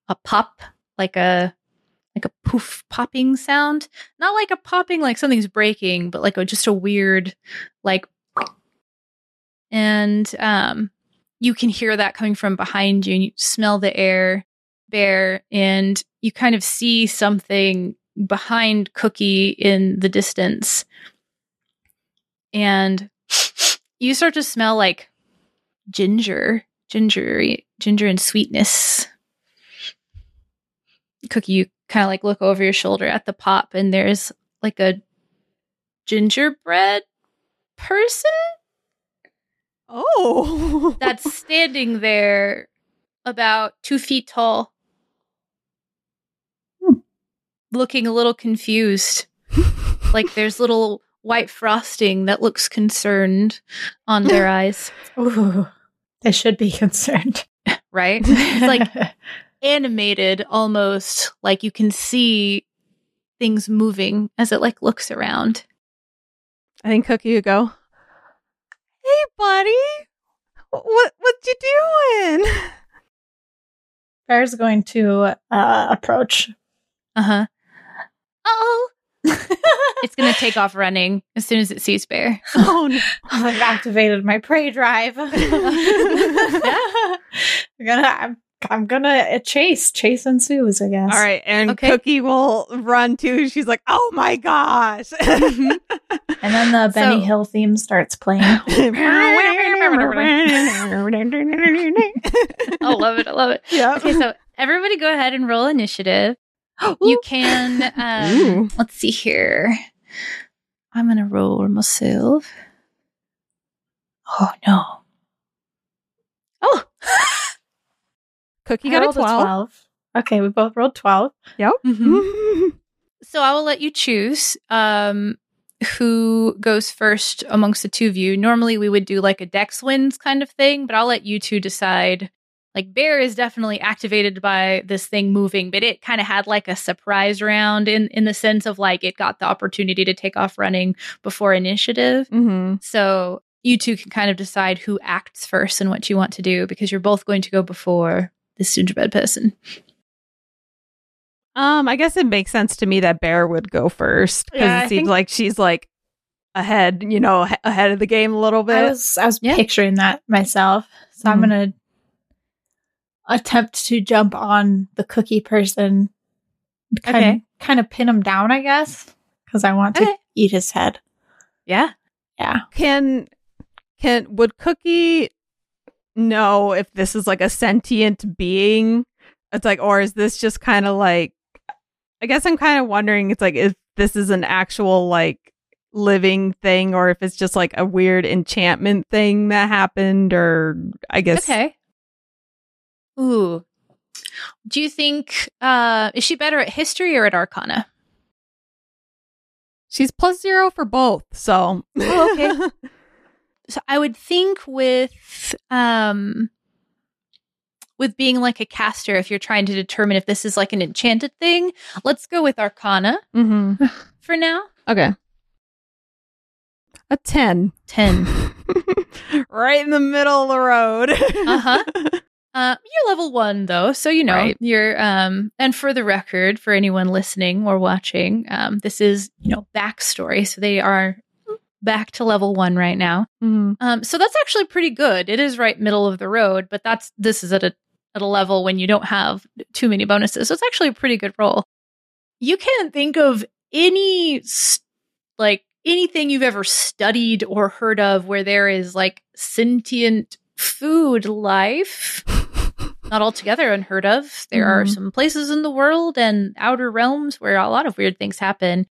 a pop, like a like a poof popping sound. Not like a popping, like something's breaking, but like a, just a weird like. And um, you can hear that coming from behind you, and you smell the air. Bear, and you kind of see something behind Cookie in the distance, and you start to smell like ginger, gingery, ginger and sweetness. Cookie, you kind of like look over your shoulder at the pop, and there's like a gingerbread person. Oh, that's standing there, about two feet tall. Looking a little confused. Like there's little white frosting that looks concerned on their eyes. Ooh, they should be concerned. Right? It's like animated almost, like you can see things moving as it like looks around. I think Cookie would go, "Hey buddy, what what you doing?" Bear's going to uh, approach. Uh-huh. Oh, it's going to take off running as soon as it sees Bear. Oh, no. Oh, I've activated my prey drive. I'm gonna, I'm, I'm gonna chase. Chase ensues, I guess. All right, and okay. Cookie will run too. She's like, "Oh my gosh!" And then the Benny so, Hill theme starts playing. I love it. I love it. Yep. Okay, so everybody go ahead and roll initiative. You can, um, let's see here. I'm going to roll myself. Oh, no. Oh! Cookie I got a twelve. twelve. Okay, we both rolled twelve. Yep. Mm-hmm. So I will let you choose um, who goes first amongst the two of you. Normally we would do like a Dex wins kind of thing, but I'll let you two decide. Like, Bear is definitely activated by this thing moving, but it kind of had like a surprise round in, in the sense of like it got the opportunity to take off running before initiative. Mm-hmm. So you two can kind of decide who acts first and what you want to do, because you're both going to go before this gingerbread person. Um, I guess it makes sense to me that Bear would go first, because yeah, it I seems think- like she's like ahead, you know, ahead of the game a little bit. I was, I was yeah. picturing that myself, so mm-hmm. I'm going to attempt to jump on the Cookie person, kind, okay. kind of pin him down, I guess, because I want okay. to eat his head. Yeah, yeah. Can can would Cookie know if this is like a sentient being? It's like, or is this just kind of like? I guess I'm kind of wondering. It's like if this is an actual like living thing, or if it's just like a weird enchantment thing that happened, or I guess okay. Ooh, Do you think, uh, is she better at history or at Arcana? She's plus zero for both, so. Oh, okay. So I would think with, um, with being like a caster, if you're trying to determine if this is like an enchanted thing, let's go with Arcana mm-hmm. for now. Okay. A ten. ten. Right in the middle of the road. uh-huh. Uh, you're level one, though, so you know. Right. You're, um, and for the record, for anyone listening or watching, um, this is, you know, backstory, so they are back to level one right now. Mm-hmm. Um, so that's actually pretty good. It is right middle of the road, but that's this is at a at a level when you don't have too many bonuses, so it's actually a pretty good roll. You can't think of any, like, anything you've ever studied or heard of where there is, like, sentient food life. Not altogether unheard of. There mm-hmm. are some places in the world and outer realms where a lot of weird things happen.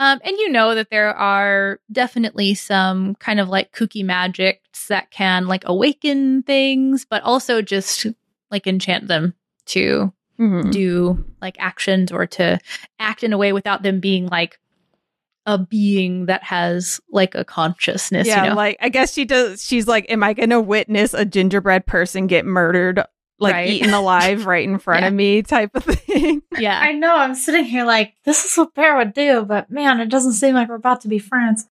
Um, and you know that there are definitely some kind of like kooky magics that can like awaken things, but also just like enchant them to mm-hmm. do like actions or to act in a way without them being like a being that has like a consciousness. Yeah, you know? Like I guess she does. She's like, am I going to witness a gingerbread person get murdered? Like right. eaten alive right in front yeah. of me type of thing. Yeah. I know. I'm sitting here like, this is what Bear would do, but man, it doesn't seem like we're about to be friends.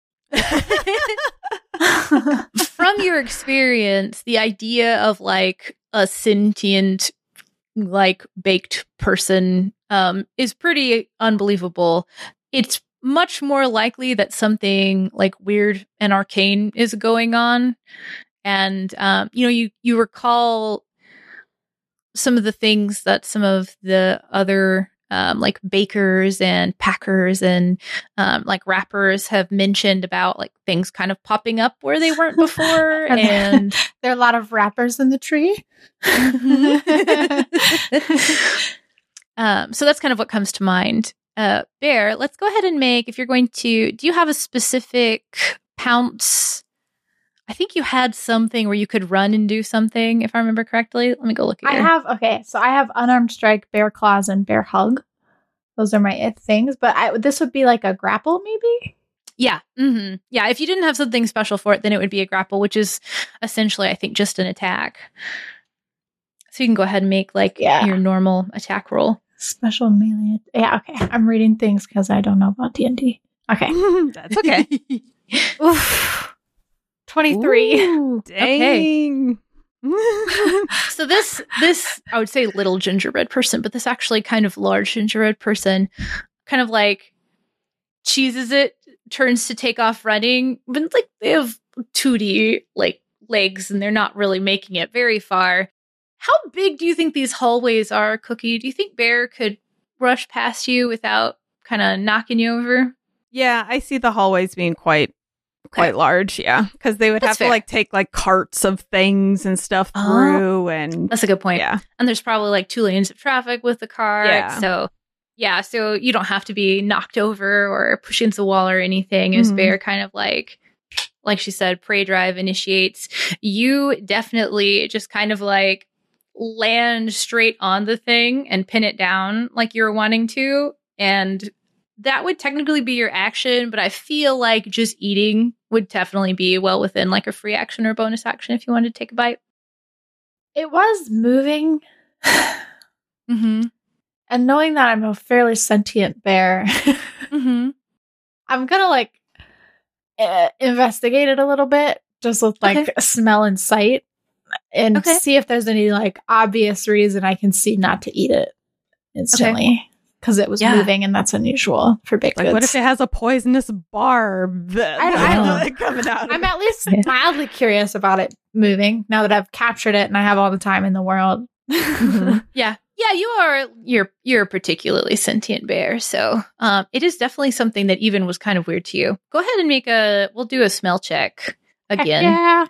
From your experience, the idea of like a sentient, like baked person um, is pretty unbelievable. It's much more likely that something like weird and arcane is going on. And, um, you know, you, you recall some of the things that some of the other um, like bakers and packers and um, like rappers have mentioned about like things kind of popping up where they weren't before. And there, there are a lot of rappers in the tree. Mm-hmm. um, so that's kind of what comes to mind. Uh, Bear, let's go ahead and make, if you're going to, do you have a specific pounce? I think you had something where you could run and do something, if I remember correctly. Let me go look at it. I have, okay, so I have Unarmed Strike, Bear Claws, and Bear Hug. Those are my if things, but I, this would be like a grapple, maybe? Yeah. Mm-hmm. Yeah, if you didn't have something special for it, then it would be a grapple, which is essentially, I think, just an attack. So you can go ahead and make, like, yeah. your normal attack roll. Special melee. Yeah, okay. I'm reading things because I don't know about D and D. Okay. That's okay. Oof. twenty-three. Ooh, dang. Okay. So this, this, I would say little gingerbread person, but this actually kind of large gingerbread person kind of like cheeses it, turns to take off running, but like they have two D like legs and they're not really making it very far. How big do you think these hallways are, Cookie? Do you think Bear could rush past you without kind of knocking you over? Yeah, I see the hallways being quite Quite large, yeah, because they would that's have to fair. Like take like carts of things and stuff through, oh, and that's a good point. Yeah, and there's probably like two lanes of traffic with the car, yeah. so yeah, so you don't have to be knocked over or pushed into the wall or anything. It was mm-hmm. Bear kind of like, like she said, prey drive initiates. You definitely just kind of like land straight on the thing and pin it down like you were wanting to, and. That would technically be your action, but I feel like just eating would definitely be well within like a free action or bonus action if you wanted to take a bite. It was moving. mm-hmm. And knowing that I'm a fairly sentient bear, mm-hmm. I'm going to like uh, investigate it a little bit, just with like okay. smell and sight, and okay. see if there's any like obvious reason I can see not to eat it instantly. Okay. Because it was yeah. moving, and that's unusual for baked goods. Like, what if it has a poisonous barb? I don't, I don't know. Coming out I'm it. At least yeah. mildly curious about it moving, now that I've captured it and I have all the time in the world. Mm-hmm. yeah. Yeah, you are, you're, you're a particularly sentient bear, so um, it is definitely something that even was kind of weird to you. Go ahead and make a, we'll do a smell check again. Heck yeah.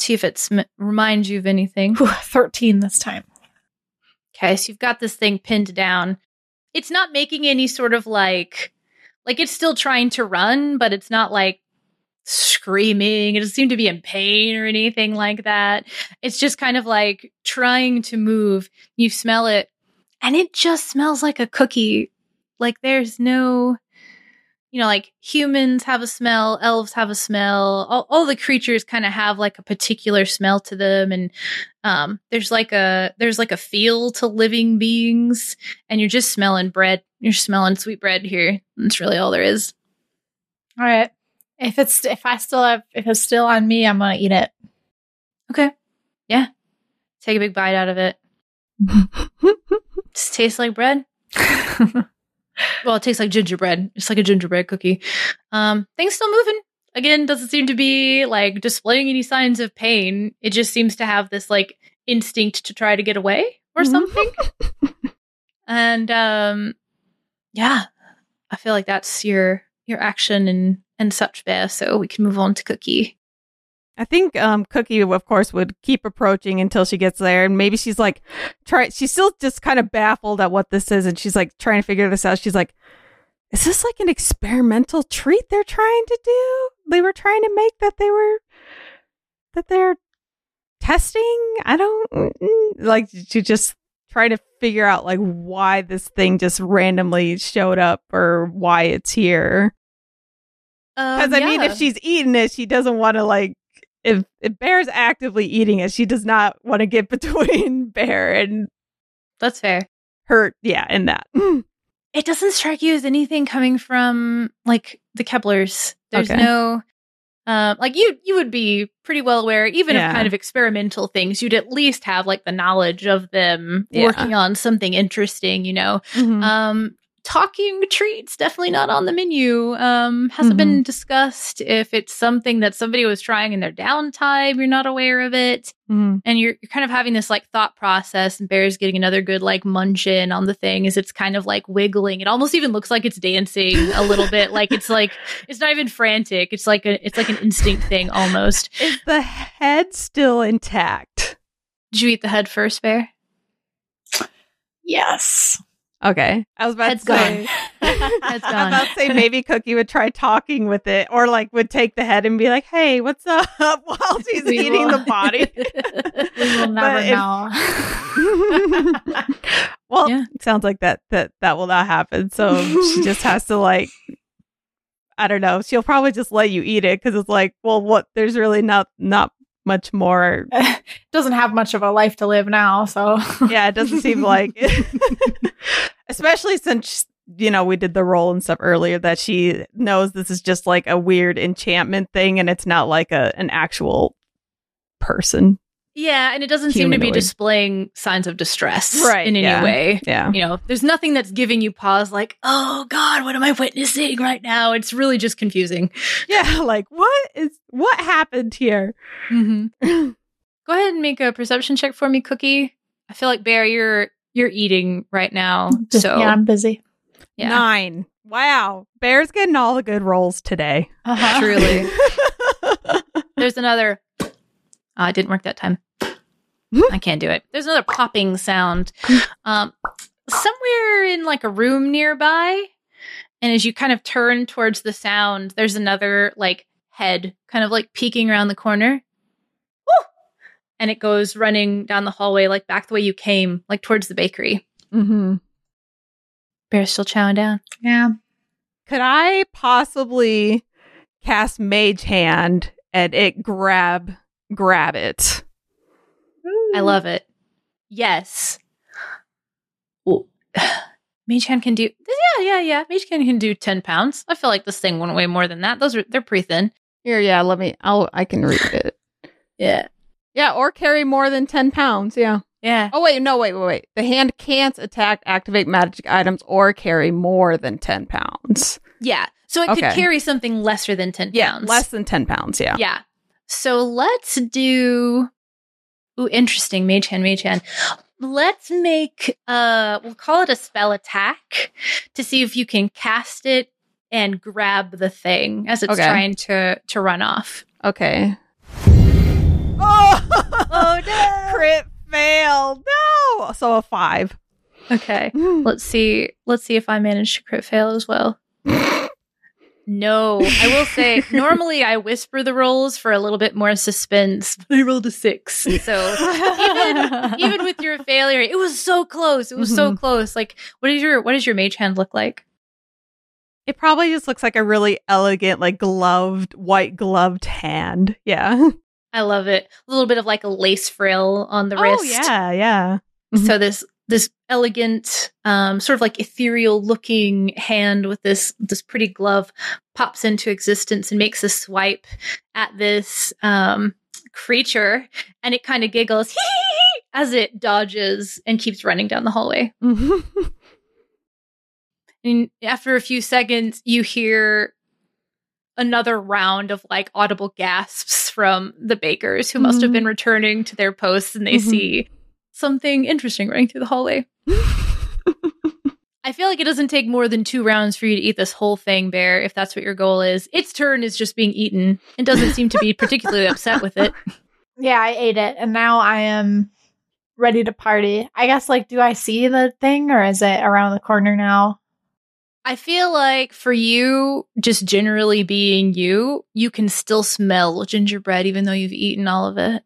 See if it sm- reminds you of anything. Ooh, thirteen this time. Okay, so you've got this thing pinned down. It's not making any sort of like, like it's still trying to run, but it's not like screaming. It doesn't seem to be in pain or anything like that. It's just kind of like trying to move. You smell it, and it just smells like a cookie. Like there's no, you know, like humans have a smell, elves have a smell. All, all the creatures kind of have like a particular smell to them, and um, there's like a there's like a feel to living beings. And you're just smelling bread. You're smelling sweet bread here. That's really all there is. All right. If it's if I still have if it's still on me, I'm gonna eat it. Okay. Yeah. Take a big bite out of it. Does it taste like bread? Well, it tastes like gingerbread. It's like a gingerbread cookie. Um, things still moving. Again, doesn't seem to be like displaying any signs of pain. It just seems to have this like instinct to try to get away or something. And um, yeah, I feel like that's your your action and and such bear. So we can move on to Cookie. I think um, Cookie, of course, would keep approaching until she gets there. And maybe she's like, try. She's still just kind of baffled at what this is. And she's like trying to figure this out. She's like, is this like an experimental treat they're trying to do? They were trying to make that they were, that they're testing? I don't, like, to just try to figure out like why this thing just randomly showed up or why it's here. Because um, I yeah. mean, if she's eating it, she doesn't want to like, If, if Bear's actively eating it, she does not want to get between Bear and... That's fair. Her, yeah, and that. It doesn't strike you as anything coming from, like, the Keblers. There's okay. no... Um, like, you you would be pretty well aware, even yeah. of kind of experimental things, you'd at least have, like, the knowledge of them yeah. working on something interesting, you know? Mm-hmm. Um, talking treats, definitely not on the menu. Um, hasn't mm-hmm. been discussed. If it's something that somebody was trying in their downtime, you're not aware of it. Mm-hmm. And you're, you're kind of having this like thought process, and Bear's getting another good like munch in on the thing as it's kind of like wiggling. It almost even looks like it's dancing a little bit. Like it's like, it's not even frantic. It's like a, it's like an instinct thing almost. Is the head still intact? Did you eat the head first, Bear? Yes. Okay, I was about Head's to say. Head's gone. I was about to say maybe Cookie would try talking with it, or like would take the head and be like, "Hey, what's up?" while she's we eating will. the body. We will never know. If... well, yeah. It sounds like that that that will not happen. So she just has to like, I don't know. She'll probably just let you eat it because it's like, well, what? There's really not not. much more uh, doesn't have much of a life to live now, so yeah, it doesn't seem like it. Especially since, you know, we did the roll and stuff earlier that she knows this is just like a weird enchantment thing and it's not like a an actual person. Yeah, and it doesn't Humanoid. seem to be displaying signs of distress right, in any yeah, way. Yeah. You know, there's nothing that's giving you pause like, oh God, what am I witnessing right now? It's really just confusing. Yeah, like what is what happened here? Mm-hmm. Go ahead and make a perception check for me, Cookie. I feel like Bear, you're you're eating right now. So yeah, I'm busy. Yeah. Nine. Wow. Bear's getting all the good rolls today. Uh-huh. Truly. There's another Uh, it didn't work that time. I can't do it. There's another popping sound. Um, somewhere in like a room nearby. And as you kind of turn towards the sound, there's another like head kind of like peeking around the corner. Woo! And it goes running down the hallway, like back the way you came, like towards the bakery. Mm-hmm. Bear's still chowing down. Yeah. Could I possibly cast Mage Hand and it grab... grab it. Ooh. I love it. Yes. Mage Hand can do yeah, yeah, yeah. Mage Hand can do ten pounds. I feel like this thing wouldn't weigh more than that. Those are they're pretty thin. Here, yeah, let me I'll I can read it. Yeah. Yeah, or carry more than ten pounds, yeah. Yeah. Oh wait, no, wait, wait, wait. The hand can't attack, activate magic items, or carry more than ten pounds. Yeah. So it okay. could carry something lesser than ten yeah, pounds. Less than ten pounds, yeah. Yeah. So let's do, ooh, interesting, Mage Hand, Mage Hand. Let's make, uh, we'll call it a spell attack to see if you can cast it and grab the thing as it's okay. trying to, to run off. Okay. Oh, oh no. Crit fail. No. So a five. Okay. Mm. Let's see. Let's see if I manage to crit fail as well. No, I will say, normally I whisper the rolls for a little bit more suspense, but I rolled a six. So even, even with your failure, it was so close. It was mm-hmm. so close. Like, what is your what does your mage hand look like? It probably just looks like a really elegant, like gloved, white gloved hand. Yeah. I love it. A little bit of like a lace frill on the oh, wrist. Oh, yeah, yeah. Mm-hmm. So this this elegant, um, sort of like ethereal looking hand with this this pretty glove pops into existence and makes a swipe at this um, creature. And it kind of giggles hee hee hee, as it dodges and keeps running down the hallway. Mm-hmm. And after a few seconds, you hear another round of like audible gasps from the Beckers, who mm-hmm. must have been returning to their posts, and they mm-hmm. see something interesting running through the hallway. I feel like it doesn't take more than two rounds for you to eat this whole thing, Bear, if that's what your goal is. Its turn is just being eaten and doesn't seem to be particularly upset with it. Yeah, I ate it, and now I am ready to party. I guess, like, do I see the thing, or is it around the corner now? I feel like for you, just generally being you, you can still smell gingerbread even though you've eaten all of it.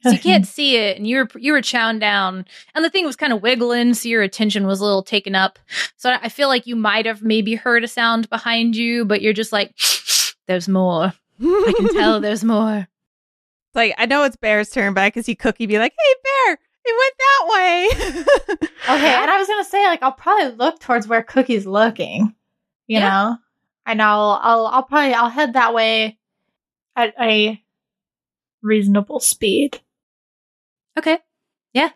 So you can't see it, and you were you were chowing down, and the thing was kind of wiggling, so your attention was a little taken up. So I feel like you might have maybe heard a sound behind you, but you're just like, there's more. I can tell there's more. It's like, I know it's Bear's turn, but I can see Cookie be like, hey, Bear! It went that way. Okay, and I was gonna say, like, I'll probably look towards where Cookie's looking, you yeah. know, and I'll, I'll, I'll probably, I'll head that way at a reasonable speed. Okay, yeah,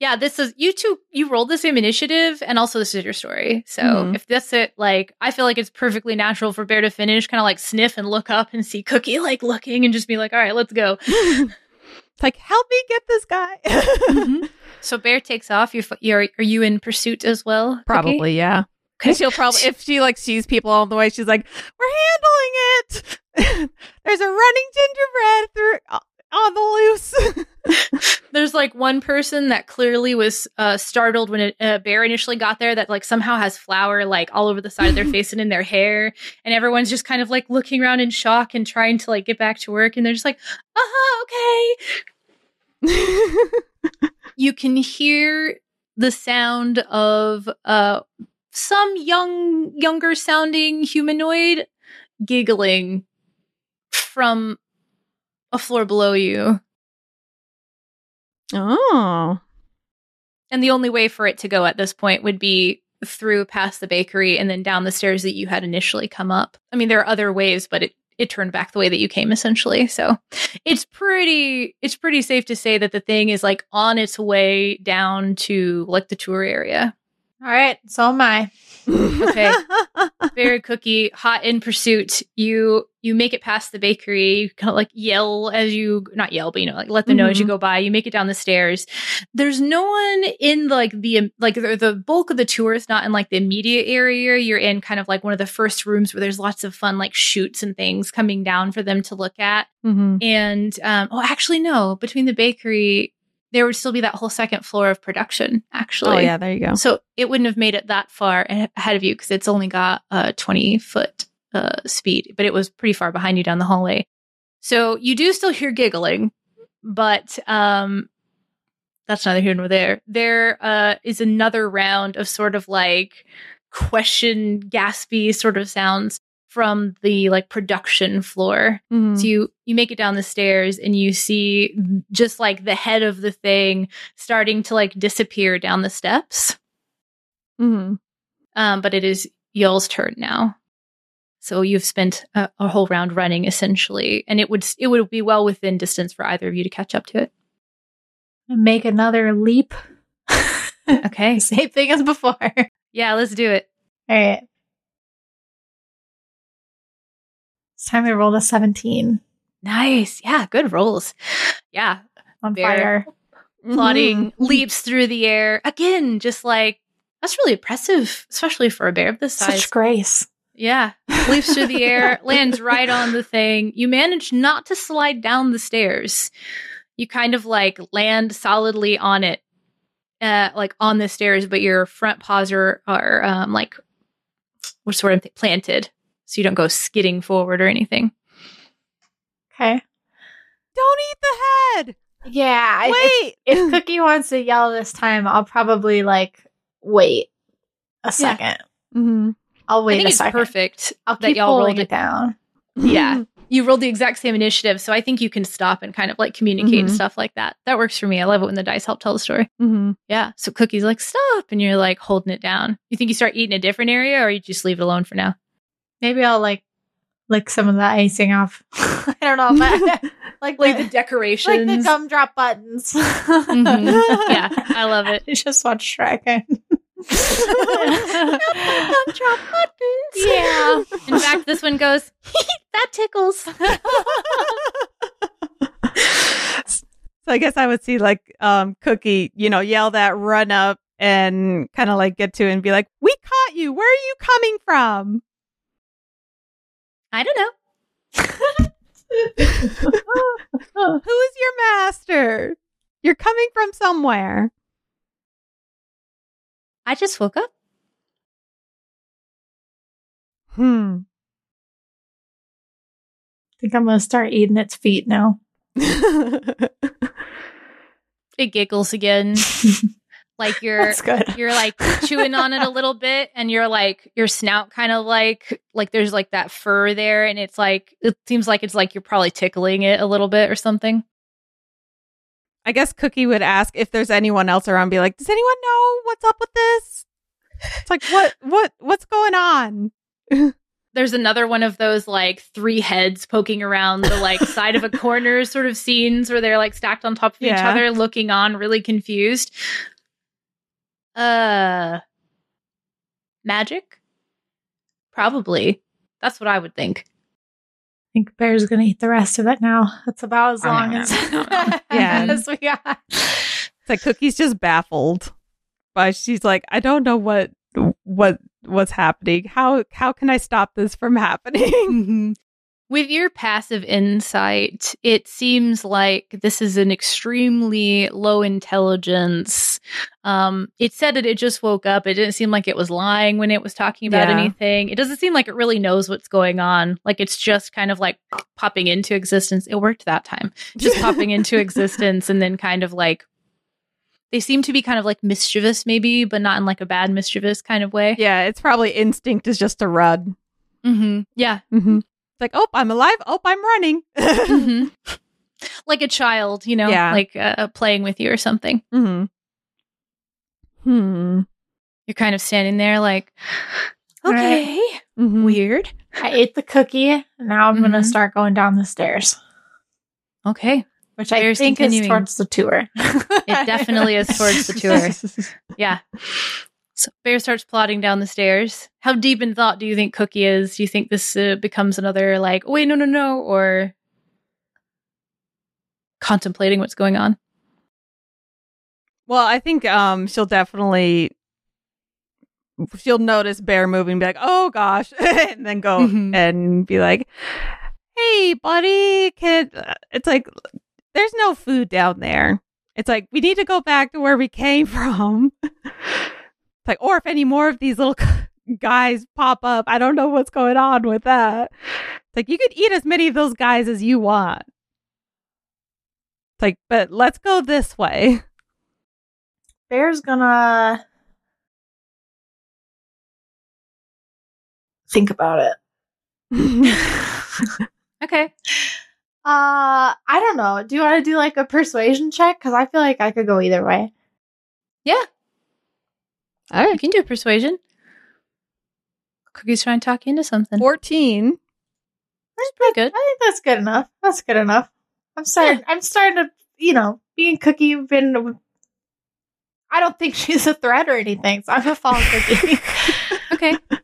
yeah. This is you two. You rolled the same initiative, and also this is your story. So mm-hmm. if that's it, like, I feel like it's perfectly natural for Bear to finish, kind of like sniff and look up and see Cookie like looking, and just be like, all right, let's go. It's like, help me get this guy. mm-hmm. So Bear takes off. You're, you're, are you in pursuit as well? Probably, Cookie? Yeah. Because she'll probably, if she like sees people all the way, she's like, we're handling it. There's a running gingerbread through on the loose. There's like one person that clearly was uh, startled when a uh, bear initially got there that like somehow has flour like all over the side of their face and in their hair. And everyone's just kind of like looking around in shock and trying to like get back to work. And they're just like, uh-huh, okay. You can hear the sound of uh, some young, younger sounding humanoid giggling from a floor below you. Oh. And the only way for it to go at this point would be through past the bakery and then down the stairs that you had initially come up. I mean, there are other ways, but it, it turned back the way that you came, essentially. So it's pretty it's pretty safe to say that the thing is like on its way down to like the tour area. All right, so am I. Okay. Very Cookie, hot in pursuit. You you make it past the bakery. You kind of like yell as you, not yell, but you know, like let them know mm-hmm. as you go by. You make it down the stairs. There's no one in like the, like the, the bulk of the tour is not in like the immediate area. You're in kind of like one of the first rooms where there's lots of fun like shoots and things coming down for them to look at. Mm-hmm. And, um, oh, actually, no, between the bakery, there would still be that whole second floor of production, actually. Oh, yeah, there you go. So it wouldn't have made it that far ahead of you because it's only got a twenty-foot uh, speed, but it was pretty far behind you down the hallway. So you do still hear giggling, but um, that's neither here nor there. There uh, is another round of sort of like question, gaspy sort of sounds from the like production floor. Mm-hmm. So you you make it down the stairs and you see just like the head of the thing starting to like disappear down the steps. Mm-hmm. Um, but it is y'all's turn now. So you've spent a, a whole round running essentially, and it would it would be well within distance for either of you to catch up to it. Make another leap. Okay, same thing as before. Yeah, let's do it. All right. It's time we rolled a seventeen. Nice. Yeah, good rolls. Yeah. On Bear, fire. Plodding mm-hmm. leaps through the air. Again, just like, that's really impressive, especially for a bear of this size. Such grace. Yeah. Leaps through the air, lands right on the thing. You manage not to slide down the stairs. You kind of like land solidly on it, uh, like on the stairs, but your front paws are, are um, like was sort of planted so you don't go skidding forward or anything. Okay. Don't eat the head! Yeah. Wait! If, if Cookie wants to yell this time, I'll probably, like, wait a second. Yeah. Mm-hmm. I'll wait I think a it's second. Perfect. I'll that keep y'all rolling rolled it down. Yeah. You rolled the exact same initiative, so I think you can stop and kind of, like, communicate mm-hmm. and stuff like that. That works for me. I love it when the dice help tell the story. Mm-hmm. Yeah. So Cookie's like, stop, and you're, like, holding it down. You think you start eating a different area, or you just leave it alone for now? Maybe I'll, like, lick some of the icing off. I don't know, but like, like the, the decorations, like the gumdrop buttons. Mm-hmm. Yeah, I love it. I just watch Shrek. Gumdrop buttons. Yeah. In fact, this one goes. That tickles. So I guess I would see like um, Cookie, you know, yell that, run up, and kind of like get to it and be like, "We caught you. Where are you coming from?" I don't know. Who is your master? You're coming from somewhere. I just woke up. Hmm. I think I'm going to start eating its feet now. It giggles again. Like you're you're like chewing on it a little bit, and you're like your snout kind of like like there's like that fur there, and it's like it seems like it's like you're probably tickling it a little bit or something. I guess Cookie would ask if there's anyone else around, be like, does anyone know what's up with this? It's like what what what's going on? There's another one of those like three heads poking around the like side of a corner sort of scenes where they're like stacked on top of yeah. each other, looking on really confused. Uh, magic? Probably. That's what I would think. I think Bear's gonna eat the rest of it now. That's about as long as, yeah. as we got. It's like Cookie's just baffled, but she's like, I don't know what what what's happening. How how can I stop this from happening? With your passive insight, it seems like this is an extremely low intelligence. Um, it said that it just woke up. It didn't seem like it was lying when it was talking about yeah. anything. It doesn't seem like it really knows what's going on. Like it's just kind of like popping into existence. It worked that time. Just popping into existence and then kind of like, they seem to be kind of like mischievous maybe, but not in like a bad mischievous kind of way. Yeah, it's probably instinct is just to run. Mm-hmm. Yeah. Mm-hmm. It's like, oh, I'm alive. Oh, I'm running. Mm-hmm. Like a child, you know, yeah. like uh, playing with you or something. Mm-hmm. Hmm. You're kind of standing there like, okay, right. mm-hmm. weird. I ate the cookie. And now I'm mm-hmm. going to start going down the stairs. Okay. Which I Bear's think continuing. Is towards the tour. It definitely is towards the tour. Yeah. So Bear starts plodding down the stairs. How deep in thought do you think Cookie is? Do you think this uh, becomes another like, oh, wait, no, no, no, or contemplating what's going on? Well, I think um, she'll definitely, she'll notice Bear moving and be like, oh, gosh, and then go mm-hmm. and be like, hey, buddy, kid. It's like, there's no food down there. It's like, we need to go back to where we came from. It's like, or if any more of these little guys pop up, I don't know what's going on with that. It's like, you could eat as many of those guys as you want. It's like, but let's go this way. Bear's gonna think about it. Okay. Uh, I don't know. Do you want to do like a persuasion check? Because I feel like I could go either way. Yeah. All right, you can do persuasion. Cookie's trying to talk you into something. fourteen. That's pretty good. I think that's good enough. That's good enough. I'm starting. Yeah. I'm starting to, you know, being Cookie. You've been. I don't think she's a threat or anything, so I'm gonna follow Cookie. Okay. But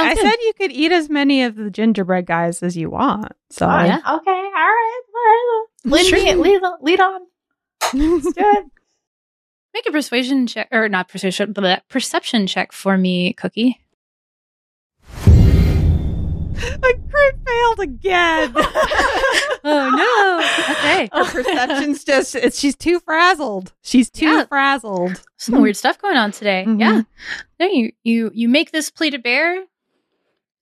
I good. Said you could eat as many of the gingerbread guys as you want. So oh, yeah. Okay. All right. All right. Lead me. Lead, lead on. Let's do it. Make a persuasion check, or not persuasion, but a perception check for me, Cookie. I crit failed again. Oh, no. Okay. Her perception's just, it's, she's too frazzled. She's too yeah. frazzled. Some weird stuff going on today. Mm-hmm. Yeah. No, you, you, you make this plea to Bear.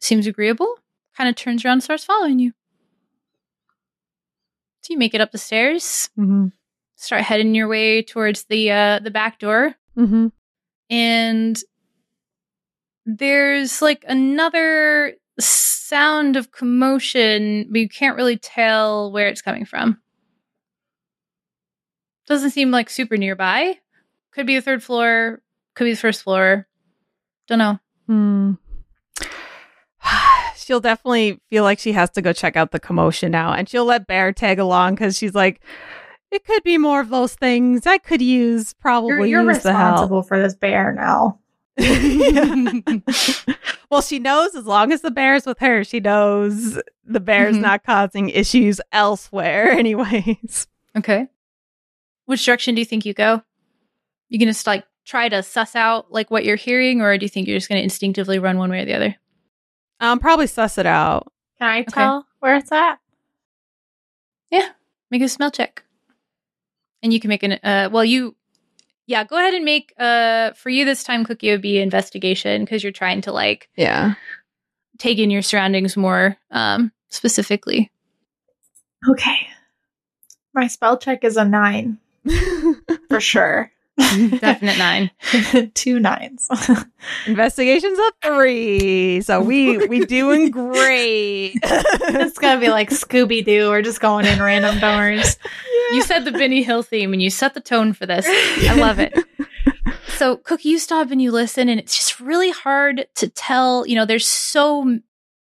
seems agreeable, kind of turns around and starts following you. So you make it up the stairs, mm-hmm. start heading your way towards the uh, the back door. Mm-hmm. And there's like another sound of commotion, but you can't really tell where it's coming from. Doesn't seem like super nearby. Could be the third floor. Could be the first floor. Don't know. Hmm. She'll definitely feel like she has to go check out the commotion now. And she'll let Bear tag along because she's like, it could be more of those things. I could use probably You're, you're use the help. Responsible for this bear now. Well, she knows as long as the bear's with her, she knows the bear's mm-hmm. not causing issues elsewhere anyways. Okay. Which direction do you think you go? You can just like try to suss out like what you're hearing, or do you think you're just going to instinctively run one way or the other? Um, probably suss it out. Can I tell okay. where it's at? Yeah, make a smell check, and you can make an. Uh, well, you, yeah, go ahead and make. Uh, for you this time, Cookie would be investigation because you're trying to like yeah take in your surroundings more um specifically. Okay, my spell check is a nine. For sure. Definite nine. Two nines. Investigation's a three. So we we doing great. It's gonna be like Scooby-Doo. We're just going in random doors. Yeah. You said the Benny Hill theme and you set the tone for this. I love it. So Cookie, you stop and you listen, and it's just really hard to tell. You know, there's so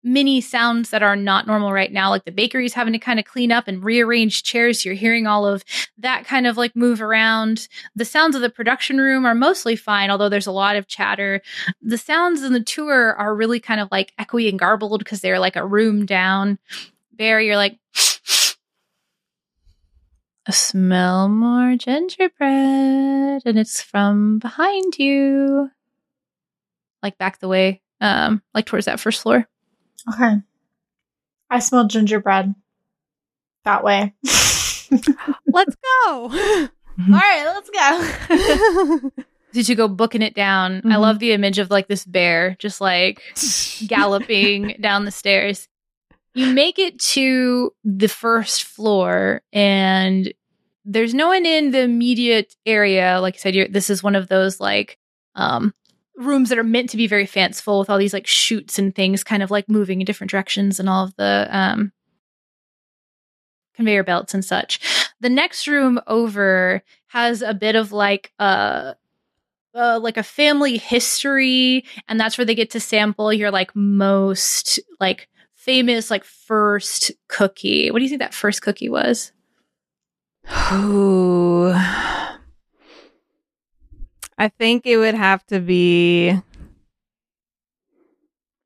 many sounds that are not normal right now, like the bakery's having to kind of clean up and rearrange chairs. You're hearing all of that kind of like move around. The sounds of the production room are mostly fine, although there's a lot of chatter. The sounds in the tour are really kind of like echoey and garbled because they're like a room down. Bear, you're like, I smell more gingerbread, and it's from behind you. Like back the way, um, like towards that first floor. Okay. I smell gingerbread. That way. Let's go. Mm-hmm. All right, let's go. Did you go booking it down? Mm-hmm. I love the image of like this bear just like galloping down the stairs. You make it to the first floor, and there's no one in the immediate area. Like I said, you're, this is one of those like... um. rooms that are meant to be very fanciful with all these like chutes and things kind of like moving in different directions and all of the um, conveyor belts and such. The next room over has a bit of like a, uh, like a family history, and that's where they get to sample your like most like famous like first cookie. What do you think that first cookie was? Ooh. I think it would have to be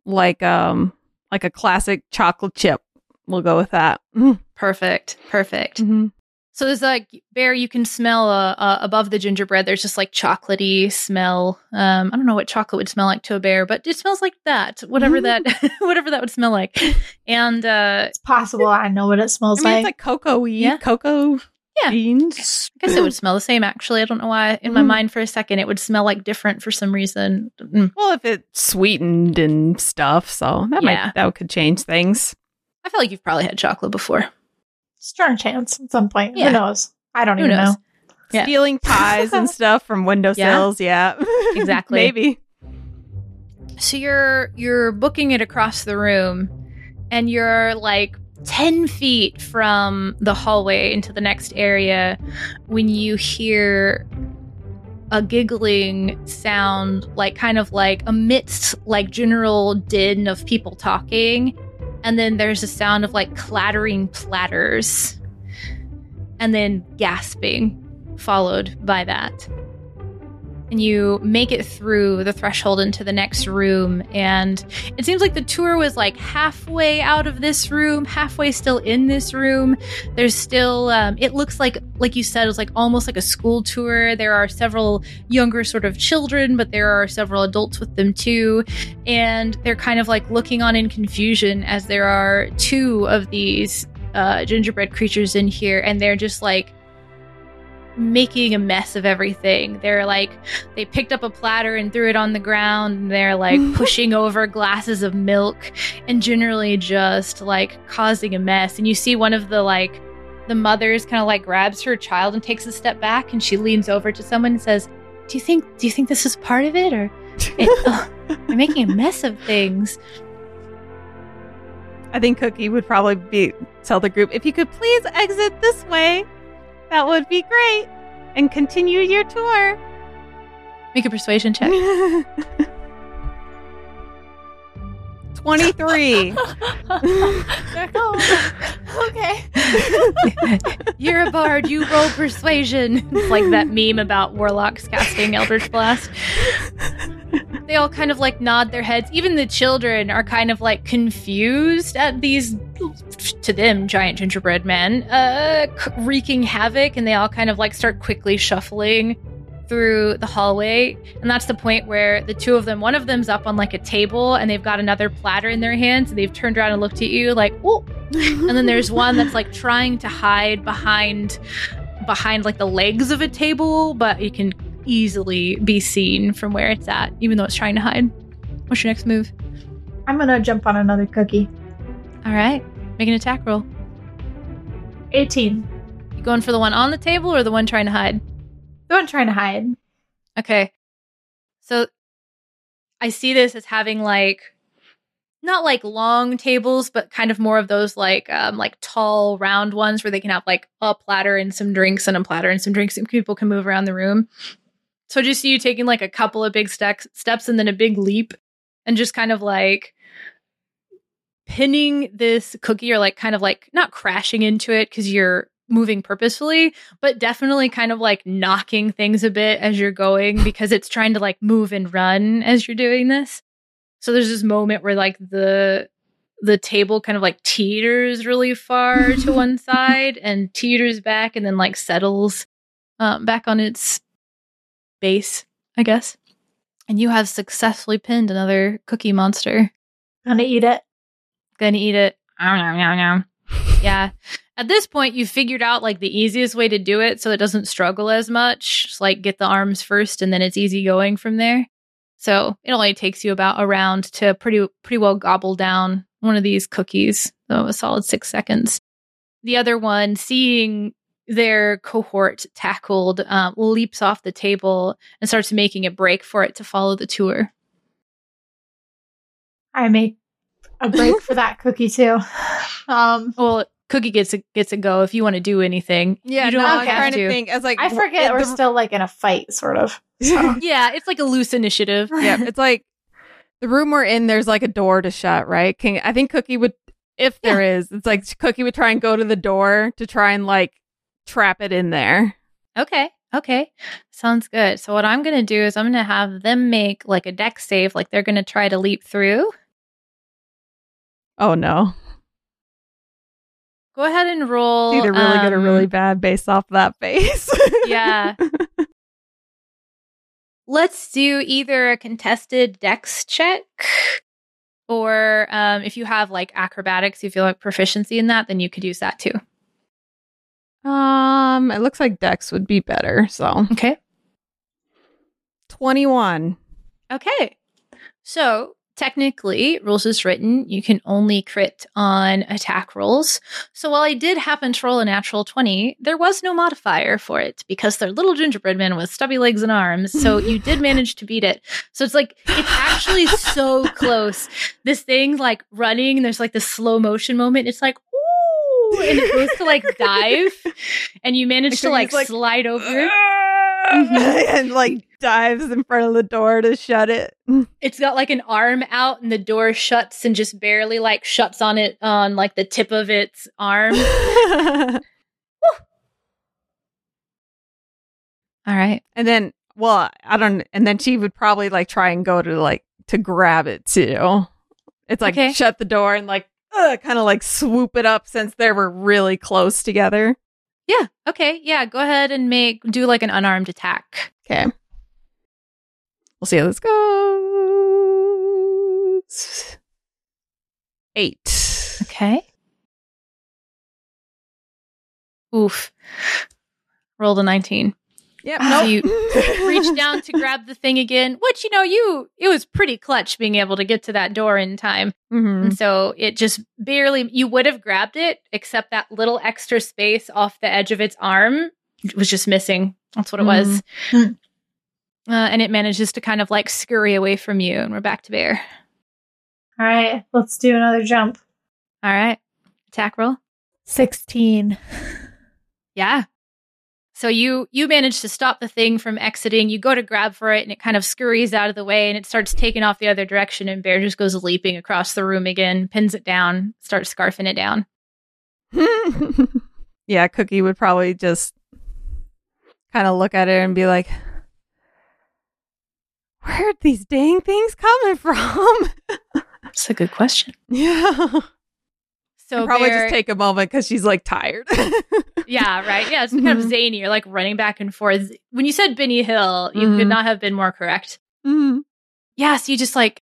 like um like a classic chocolate chip. We'll go with that. Mm. Perfect. Perfect. Mm-hmm. So there's like, Bear, you can smell uh, uh, above the gingerbread. There's just like chocolatey smell. Um, I don't know what chocolate would smell like to a bear, but it smells like that. Whatever mm-hmm. that, whatever that would smell like. And uh, it's possible I know what it smells I mean, like. It's like cocoa-y. Yeah. Cocoa. Yeah, beans. I guess it would smell the same, actually. I don't know why. In my mm. mind for a second, it would smell like different for some reason. Mm. Well, if it's sweetened and stuff, so that yeah. might that could change things. I feel like you've probably had chocolate before. Strong chance at some point. Yeah. Who knows? I don't Who even knows? know. Yeah. Stealing pies and stuff from windowsills. Yeah, yeah. Exactly. Maybe. So you're you're booking it across the room, and you're like ten feet from the hallway into the next area when you hear a giggling sound, like kind of like amidst like general din of people talking. And then there's a sound of like clattering platters and then gasping followed by that. And you make it through the threshold into the next room. And it seems like the tour was like halfway out of this room, halfway still in this room. There's still, um, it looks like, like you said, it was like almost like a school tour. There are several younger sort of children, but there are several adults with them too. And they're kind of like looking on in confusion as there are two of these uh, gingerbread creatures in here. And they're just like making a mess of everything. They're like, they picked up a platter and threw it on the ground, and they're like pushing over glasses of milk and generally just like causing a mess. And you see one of the like the mothers kind of like grabs her child and takes a step back, and she leans over to someone and says, do you think do you think this is part of it, or it, oh, they're making a mess of things? I think Cookie would probably be tell the group, if you could please exit this way, that would be great, and continue your tour. Make a persuasion check. twenty-three. Oh, okay. You're a bard, you roll persuasion. It's like that meme about warlocks casting Eldritch Blast. They all kind of like nod their heads. Even the children are kind of like confused at these, to them, giant gingerbread men uh, wreaking havoc, and they all kind of like start quickly shuffling through the hallway. And that's the point where the two of them, one of them's up on like a table, and they've got another platter in their hands, and they've turned around and looked at you like, oh. And then there's one that's like trying to hide behind behind like the legs of a table, but you can easily be seen from where it's at, even though it's trying to hide. What's your next move? I'm gonna jump on another cookie. All right, make an attack roll. eighteen. You going for the one on the table or the one trying to hide? The one trying to hide. Okay. So I see this as having like, not like long tables, but kind of more of those like um, like tall round ones where they can have like a platter and some drinks and a platter and some drinks, and people can move around the room. So just see you taking like a couple of big steps, steps and then a big leap, and just kind of like pinning this cookie, or like kind of like not crashing into it because you're moving purposefully, but definitely kind of like knocking things a bit as you're going, because it's trying to like move and run as you're doing this. So there's this moment where like the the table kind of like teeters really far to one side and teeters back, and then like settles um, back on its base, I guess. And you have successfully pinned another cookie monster. Gonna eat it. Gonna eat it. Yeah. At this point, you figured out like the easiest way to do it so it doesn't struggle as much. Just like get the arms first, and then it's easy going from there. So it only takes you about a round to pretty pretty well gobble down one of these cookies. So a solid six seconds. The other one, seeing their cohort tackled, um, leaps off the table and starts making a break for it to follow the tour. I make a break for that cookie too. Um, well, Cookie gets a gets a go if you want to do anything. Yeah, you don't no, have I'm trying to. to think. I was like, I forget we're the... still like in a fight, sort of. So. Yeah, it's like a loose initiative. Yeah, it's like the room we're in. There's like a door to shut, right? Can I think Cookie would, if yeah. there is, it's like Cookie would try and go to the door to try and like trap it in there. Okay, okay, sounds good. So what I'm gonna do is I'm gonna have them make like a deck save, like they're gonna try to leap through. Oh no. Go ahead and roll. It's either really um, good or really bad based off that face. Yeah. Let's do either a contested dex check, or um, if you have like acrobatics, you feel like proficiency in that, then you could use that too. Um, it looks like dex would be better. So okay, twenty-one. Okay, so. Technically, rules as written, you can only crit on attack rolls. So while I did happen to roll a natural twenty, there was no modifier for it because they're little gingerbread men with stubby legs and arms. So you did manage to beat it. So it's like, it's actually so close. This thing like running, and there's like this slow motion moment. It's like, ooh, and it goes to like dive, and you manage to like, like slide over. And like dives in front of the door to shut it. It's got like an arm out, and the door shuts and just barely like shuts on it on like the tip of its arm. All right. And then, well, I don't, and then she would probably like try and go to like to grab it too. It's like okay. Shut the door and like uh, kind of like swoop it up since they were really close together. Yeah. Okay. Yeah. Go ahead and make do like an unarmed attack. Okay. We'll see how this goes. Eight. Okay. Oof. Rolled a nineteen. Yep. So nope. You reach down to grab the thing again, which, you know, you it was pretty clutch being able to get to that door in time. Mm-hmm. And so it just barely, you would have grabbed it, except that little extra space off the edge of its arm was just missing. That's what it was. Mm-hmm. Uh, and it manages to kind of like scurry away from you, and we're back to Bear. All right, let's do another jump. All right. Attack roll. sixteen. Yeah. So you you manage to stop the thing from exiting. You go to grab for it, and it kind of scurries out of the way, and it starts taking off the other direction, and Bear just goes leaping across the room again, pins it down, starts scarfing it down. Yeah, Cookie would probably just kind of look at it and be like, where'd these dang things coming from? That's a good question. Yeah. So probably Bear, just take a moment because she's like tired. Yeah, right. Yeah, it's kind mm-hmm. of zany. You're like running back and forth. When you said Benny Hill, you mm-hmm. could not have been more correct. Mm-hmm. Yeah, so you just like,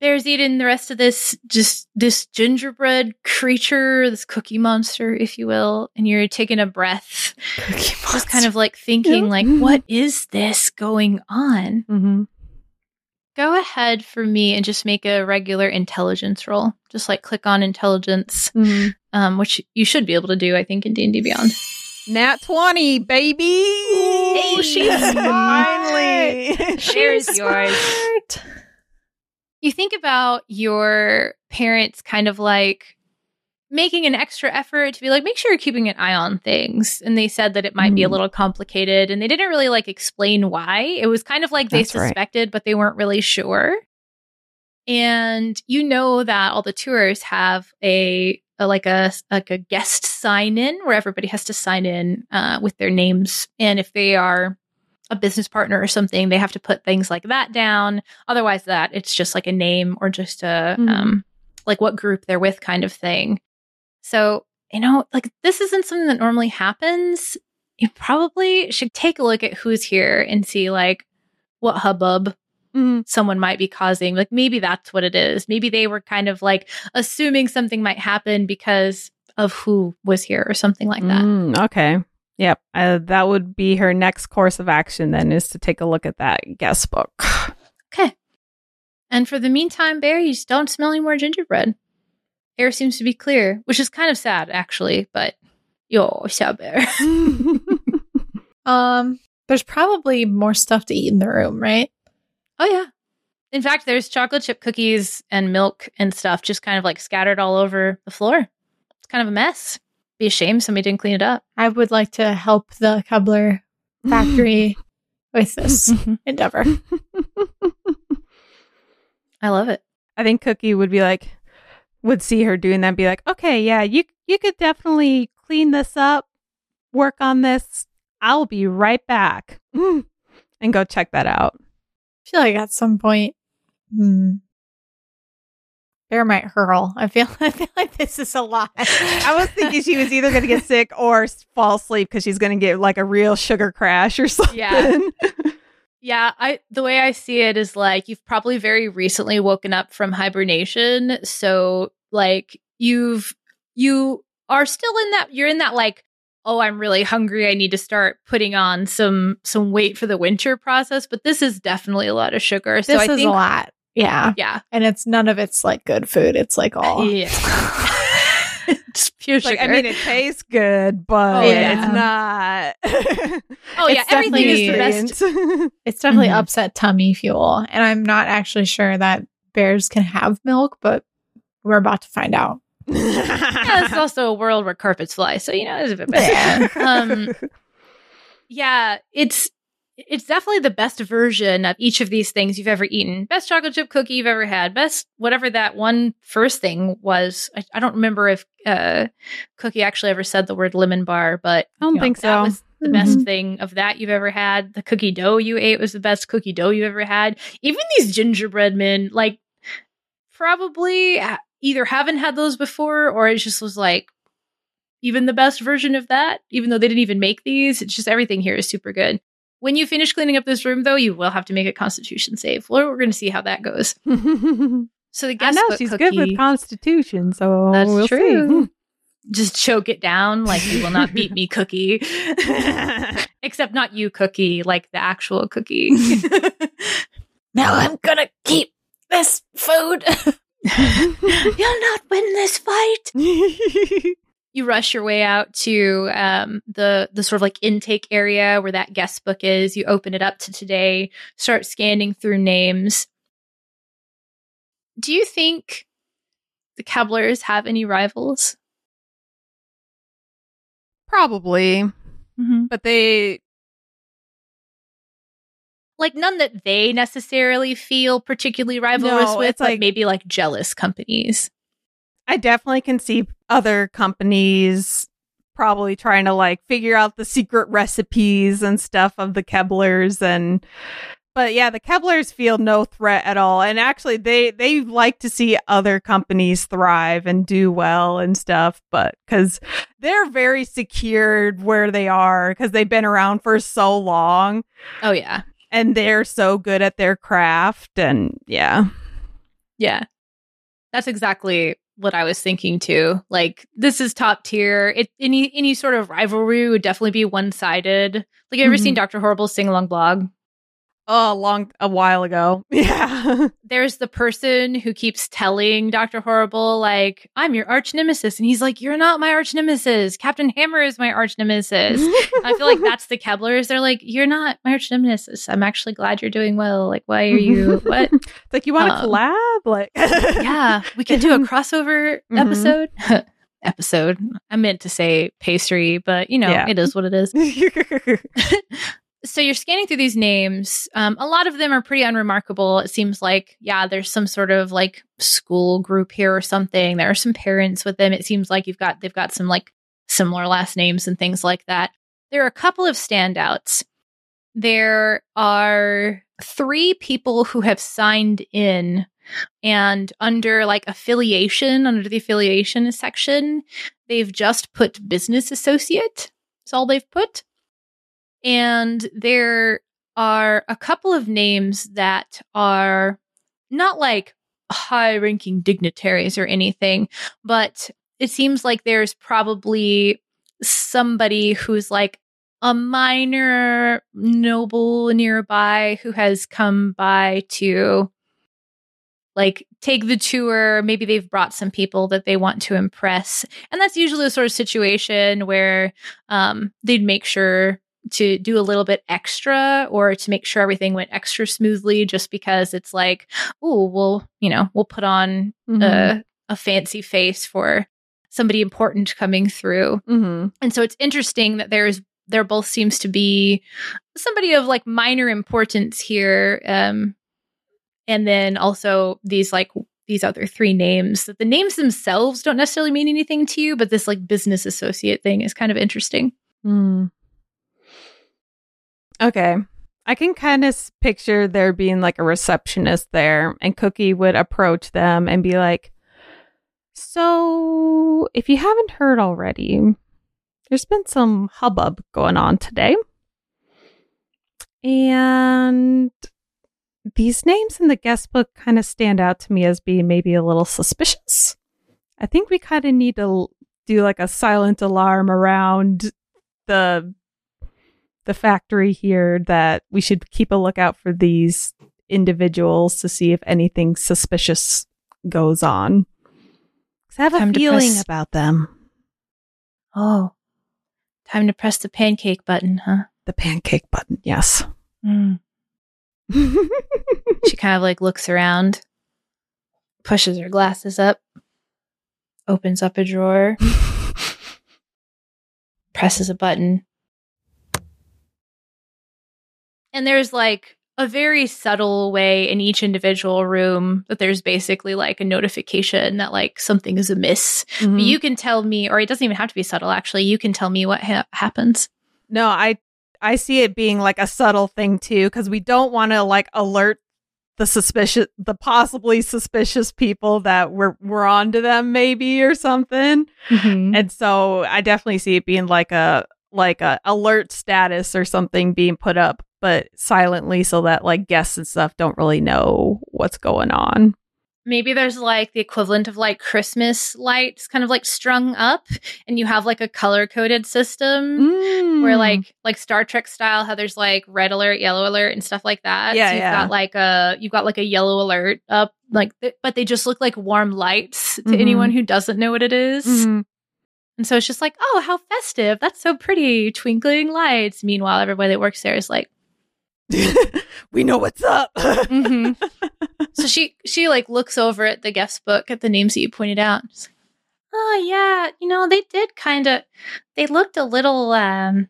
Bear's eating the rest of this, just this gingerbread creature, this cookie monster, if you will. And you're taking a breath. Cookie monster. Just kind of like thinking, yeah. like, what is this going on? Mm-hmm. Go ahead for me and just make a regular intelligence roll. Just like click on intelligence, mm-hmm. um, which you should be able to do, I think, in D and D Beyond. Nat twenty, baby! Ooh, hey, she's finally. She's smart. Yours. You think about your parents kind of like making an extra effort to be like, make sure you're keeping an eye on things. And they said that it might mm. be a little complicated, and they didn't really like explain why. It was kind of like they That's suspected, right. but they weren't really sure. And you know that all the tours have a, a like a like a guest sign in where everybody has to sign in uh, with their names. And if they are a business partner or something, they have to put things like that down. Otherwise that it's just like a name or just a mm. um, like what group they're with kind of thing. So, you know, like this isn't something that normally happens. You probably should take a look at who's here and see like what hubbub mm. someone might be causing. Like maybe that's what it is. Maybe they were kind of like assuming something might happen because of who was here or something like that. Mm, okay. Yep. Uh, that would be her next course of action then, is to take a look at that guest book. Okay. And for the meantime, Bear, you just don't smell any more gingerbread. Air seems to be clear, which is kind of sad, actually, but yo, sad Bear. um, there's probably more stuff to eat in the room, right? Oh, yeah. In fact, there's chocolate chip cookies and milk and stuff just kind of like scattered all over the floor. It's kind of a mess. Be ashamed somebody didn't clean it up. I would like to help the Keebler factory with this endeavor. I love it. I think Cookie would be like, would see her doing that and be like, okay, yeah, you you could definitely clean this up, work on this. I'll be right back. Mm. And go check that out. I feel like at some point, hmm, Bear might hurl. I feel, I feel like this is a lot. I was thinking she was either going to get sick or fall asleep because she's going to get like a real sugar crash or something. Yeah. Yeah, I the way I see it is like you've probably very recently woken up from hibernation, so like you've you are still in that you're in that like, oh, I'm really hungry, I need to start putting on some some weight for the winter process, but this is definitely a lot of sugar. This so I is think, a lot. Yeah. Yeah. And it's none of it's like good food. It's like all yeah. Just pure like, sugar. I mean, it tastes good, but yeah. it's not. Oh, yeah. Everything is the best. It's definitely mm-hmm. upset tummy fuel. And I'm not actually sure that bears can have milk, but we're about to find out. Yeah, it's also a world where carpets fly. So, you know, it's a bit better. um, yeah, it's. It's definitely the best version of each of these things you've ever eaten. Best chocolate chip cookie you've ever had. Best whatever that one first thing was. I, I don't remember if uh, Cookie actually ever said the word lemon bar, but I don't you know, think so. That was the mm-hmm. best thing of that you've ever had. The cookie dough you ate was the best cookie dough you ever had. Even these gingerbread men, like, probably either haven't had those before, or it just was like, even the best version of that, even though they didn't even make these. It's just everything here is super good. When you finish cleaning up this room, though, you will have to make a Constitution save. Well, we're going to see how that goes. So the guest I know she's cookie, good with Constitution, so that's we'll true. See. just choke it down. Like, you will not beat me, Cookie. Except not you, Cookie, like the actual Cookie. Now I'm gonna keep this food. You'll not win this fight. You rush your way out to um, the the sort of like intake area where that guest book is. You open it up to today, start scanning through names. Do you think the Keblers have any rivals? Probably. Mm-hmm. But they... Like, none that they necessarily feel particularly rivalrous no, with, but like, maybe like jealous companies. I definitely can see other companies probably trying to like figure out the secret recipes and stuff of the Keblers. And but yeah, the Keblers feel no threat at all. And actually, they they like to see other companies thrive and do well and stuff. But because they're very secured where they are because they've been around for so long. Oh, yeah. And they're so good at their craft. And yeah. Yeah. That's exactly what I was thinking, too. Like, this is top tier. It, any any sort of rivalry would definitely be one-sided. Like, have you ever mm-hmm. seen Doctor Horrible's sing-along blog? Oh, a long a while ago. Yeah. There's the person who keeps telling Doctor Horrible, like, I'm your arch nemesis. And he's like, you're not my arch nemesis. Captain Hammer is my arch nemesis. I feel like that's the Keblers. They're like, you're not my arch nemesis. I'm actually glad you're doing well. Like, why are you? What? It's like, you want to um, collab? Like, yeah, we could do a crossover mm-hmm. episode. Episode. I meant to say pastry, but, you know, yeah. It is what it is. So you're scanning through these names. Um, a lot of them are pretty unremarkable. It seems like, yeah, there's some sort of like school group here or something. There are some parents with them. It seems like you've got they've got some like similar last names and things like that. There are a couple of standouts. There are three people who have signed in, and under like affiliation, under the affiliation section, they've just put business associate. That's all they've put. And there are a couple of names that are not like high-ranking dignitaries or anything, but it seems like there's probably somebody who's like a minor noble nearby who has come by to like take the tour. Maybe they've brought some people that they want to impress. And that's usually the sort of situation where um, they'd make sure to do a little bit extra or to make sure everything went extra smoothly, just because it's like, oh, well, you know, we'll put on mm-hmm. a, a fancy face for somebody important coming through. Mm-hmm. And so it's interesting that there's there both seems to be somebody of like minor importance here. Um, and then also these like these other three names that the names themselves don't necessarily mean anything to you, but this like business associate thing is kind of interesting. Mm. Okay. I can kind of picture there being like a receptionist there, and Cookie would approach them and be like, so if you haven't heard already, there's been some hubbub going on today. And these names in the guest book kind of stand out to me as being maybe a little suspicious. I think we kind of need to do like a silent alarm around the the factory here, that we should keep a lookout for these individuals to see if anything suspicious goes on. I have time a feeling press... about them. Oh, time to press the pancake button, huh? The pancake button, yes. Mm. She kind of like looks around, pushes her glasses up, opens up a drawer, presses a button. And there's like a very subtle way in each individual room that there's basically like a notification that like something is amiss. Mm-hmm. But you can tell me, or it doesn't even have to be subtle, actually. You can tell me what ha- happens. No, I I see it being like a subtle thing, too, because we don't want to like alert the suspicious, the possibly suspicious people that we're, we're on to them maybe or something. Mm-hmm. And so I definitely see it being like a like a alert status or something being put up, but silently, so that like guests and stuff don't really know what's going on. Maybe there's like the equivalent of like Christmas lights kind of like strung up, and you have like a color coded system mm. where like like Star Trek style, how there's like red alert, yellow alert and stuff like that. Yeah, so you've yeah. got like a you've got like a yellow alert up like th- but they just look like warm lights to mm-hmm. anyone who doesn't know what it is. Mm-hmm. And so it's just like, oh, how festive. That's so pretty. Twinkling lights. Meanwhile, everybody that works there is like, we know what's up. mm-hmm. So she she like looks over at the guest book at the names that you pointed out. She's like, oh yeah, you know, they did kind of, they looked a little um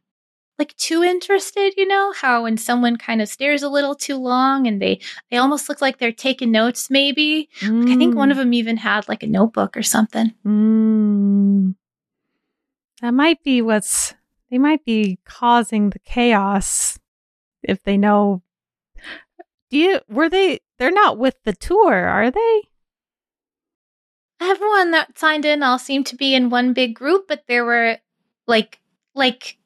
like too interested, you know, how when someone kind of stares a little too long and they they almost look like they're taking notes maybe. Mm. Like, I think one of them even had like a notebook or something. Mm. That might be what's, they might be causing the chaos. If they know, do you, were they, they're not with the tour, are they? Everyone that signed in all seemed to be in one big group, but there were like, like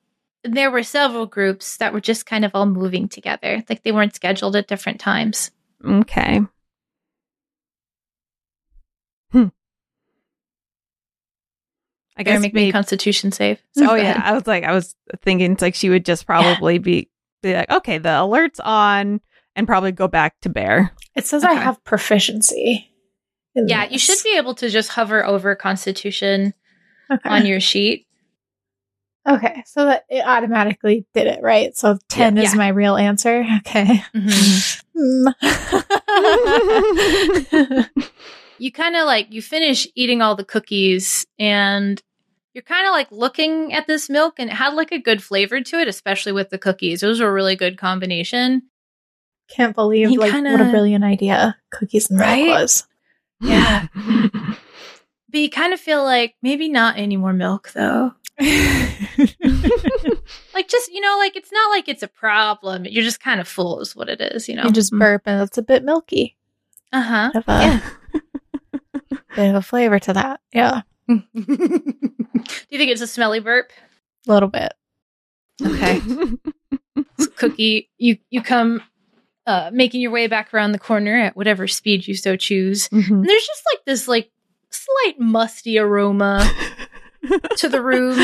there were several groups that were just kind of all moving together. Like they weren't scheduled at different times. Okay. Hmm. I guess make me Constitution save. So oh yeah. I was like, I was thinking it's like she would just probably yeah. be. Be like, okay, the alert's on, and probably go back to bear. It says okay. I have proficiency. Yeah, this. You should be able to just hover over Constitution okay. on your sheet. Okay, so that it automatically did it, right? So ten yeah, is yeah. my real answer. Okay. Mm-hmm. You kind of like, you finish eating all the cookies, and you're kind of like looking at this milk, and it had like a good flavor to it, especially with the cookies. It was a really good combination. Can't believe he like kinda, what a brilliant idea cookies and milk right? was. Yeah. But you kind of feel like maybe not any more milk though. Like just, you know, like it's not like it's a problem. You're just kind of full is what it is, you know. You just burp and it's a bit milky. Uh-huh. Bit of a, yeah. bit of a flavor to that. Yeah. Do you think it's a smelly burp? A little bit. Okay. So Cookie, you you come uh, making your way back around the corner at whatever speed you so choose. Mm-hmm. And there's just like this like slight musty aroma to the room,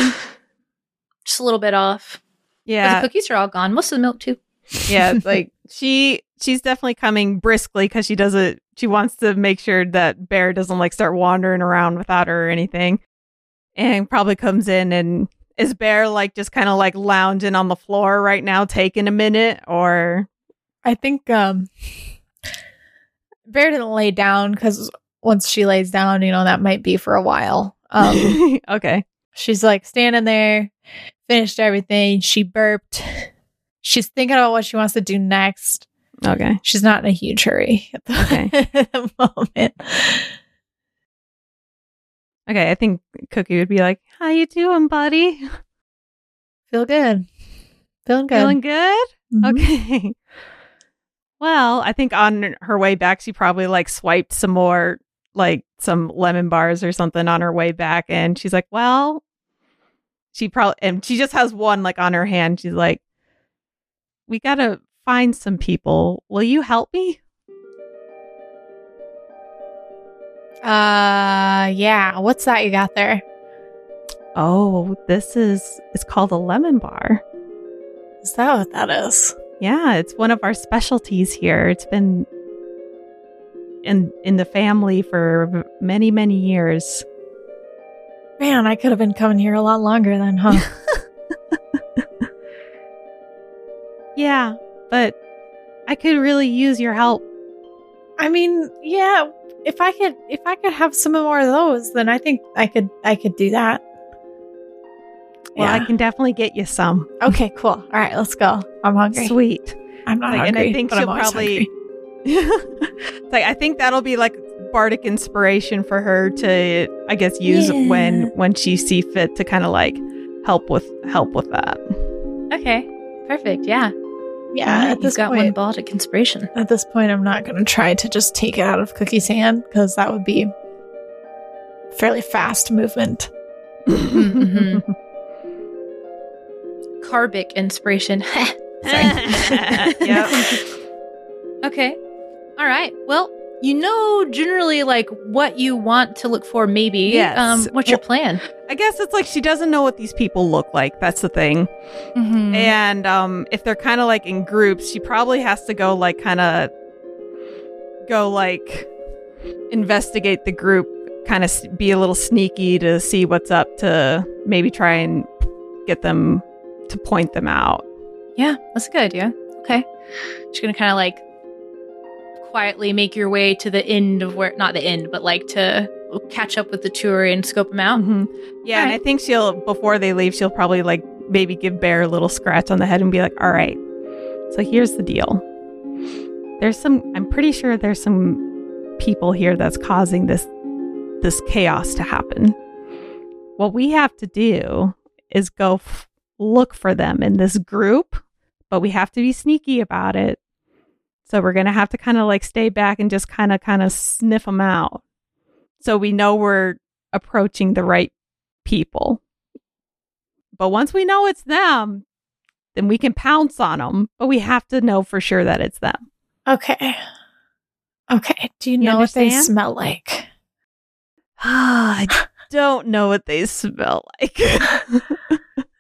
just a little bit off. Yeah, but the cookies are all gone. Most of the milk too. Yeah, like she she's definitely coming briskly because she doesn't. She wants to make sure that Bear doesn't like start wandering around without her or anything, and probably comes in and is Bear like just kind of like lounging on the floor right now, taking a minute or I think um, Bear didn't lay down because once she lays down, you know, that might be for a while. Um, okay. She's like standing there, finished everything. She burped. She's thinking about what she wants to do next. Okay. She's not in a huge hurry at the, okay. at the moment. Okay, I think Cookie would be like, how you doing, buddy? Feel good. Feeling good. Feeling good? Mm-hmm. Okay. Well, I think on her way back, she probably like swiped some more, like some lemon bars or something on her way back. And she's like, well, she probably, and she just has one like on her hand. She's like, we got to find some people. Will you help me? Uh, yeah. What's that you got there? Oh, this is, it's called a lemon bar. Is that what that is? Yeah, it's one of our specialties here. It's been in in the family for many, many years. Man, I could have been coming here a lot longer then, huh? Yeah. But I could really use your help. I mean, yeah, if I could if I could have some more of those, then I think I could I could do that. Well, yeah. I can definitely get you some. Okay, cool. All right, let's go. I'm hungry. Sweet. I'm not like, hungry, and I think she'll probably like I think that'll be like bardic inspiration for her to I guess use yeah. when when she see fit to kind of like help with help with that. Okay. Perfect. Yeah. Yeah, right, at this got point, one baltic inspiration. At this point, I'm not going to try to just take it out of Cookie's hand because that would be fairly fast movement. Mm-hmm. Carbic inspiration. Sorry. Yep. Okay. All right. Well, you know generally like what you want to look for, maybe. Yes. Um, what's well, your plan? I guess it's like she doesn't know what these people look like. That's the thing. Mm-hmm. And um, if they're kind of like in groups, she probably has to go like kind of go like investigate the group, kind of be a little sneaky to see what's up, to maybe try and get them to point them out. Yeah, that's a good idea. Okay. She's going to kind of like quietly make your way to the end of where, not the end, but like to catch up with the tour and scope them out. Mm-hmm. Yeah, right. And I think she'll, before they leave, she'll probably like maybe give Bear a little scratch on the head and be like, all right, so here's the deal. There's some, I'm pretty sure there's some people here that's causing this this chaos to happen. What we have to do is go f- look for them in this group, but we have to be sneaky about it. So we're going to have to kind of like stay back and just kind of kind of sniff them out, so we know we're approaching the right people. But once we know it's them, then we can pounce on them, but we have to know for sure that it's them. Okay. Okay. Do you, you know understand? What they smell like? I don't know what they smell like.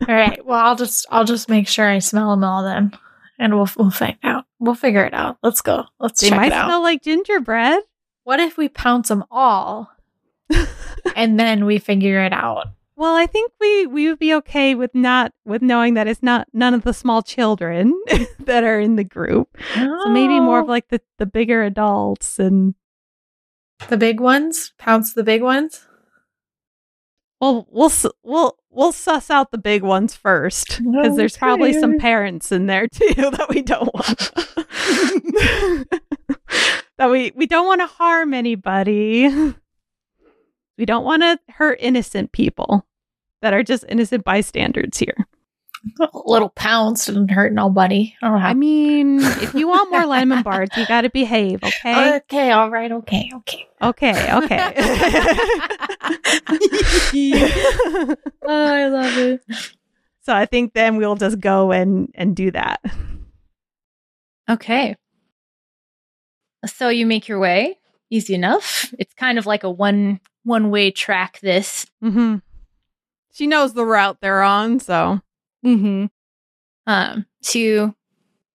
All right. Well, I'll just I'll just make sure I smell them all then, and we'll we'll find out. We'll figure it out. Let's go. Let's check it out. They might smell like gingerbread. What if we pounce them all, and then we figure it out? Well, I think we, we would be okay with not with knowing that it's not none of the small children that are in the group. Oh. So maybe more of like the, the bigger adults and. The big ones? Pounce the big ones? Well, we'll we'll we'll suss out the big ones first, because okay. There's probably some parents in there too that we don't want. that we we don't want to harm anybody. We don't want to hurt innocent people that are just innocent bystanders here. A little pounce didn't hurt nobody. I, don't have- I mean, if you want more lemon bars, you got to behave, okay? Okay, all right, okay, okay. Okay, okay. oh, I love it. So I think then we'll just go and, and do that. Okay. So you make your way. Easy enough. It's kind of like a one, one-way track, this. Mm-hmm. She knows the route they're on, so... Mm-hmm. Um, so you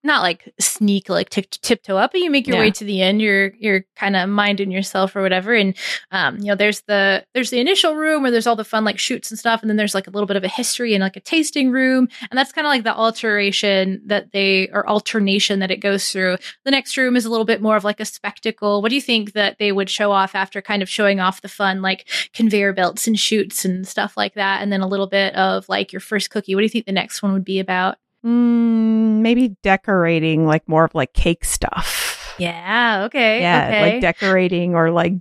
not like sneak, like t- tiptoe up, but you make your yeah. way to the end. You're you're kind of minding yourself or whatever, and um, you know, there's the there's the initial room where there's all the fun like shoots and stuff, and then there's like a little bit of a history and like a tasting room, and that's kind of like the alteration that they or alternation that it goes through. The next room is a little bit more of like a spectacle. What do you think that they would show off after kind of showing off the fun like conveyor belts and shoots and stuff like that, and then a little bit of like your first cookie? What do you think the next one would be about? Mm, maybe decorating, like more of like cake stuff. Yeah. Okay. Yeah. Okay. Like decorating or like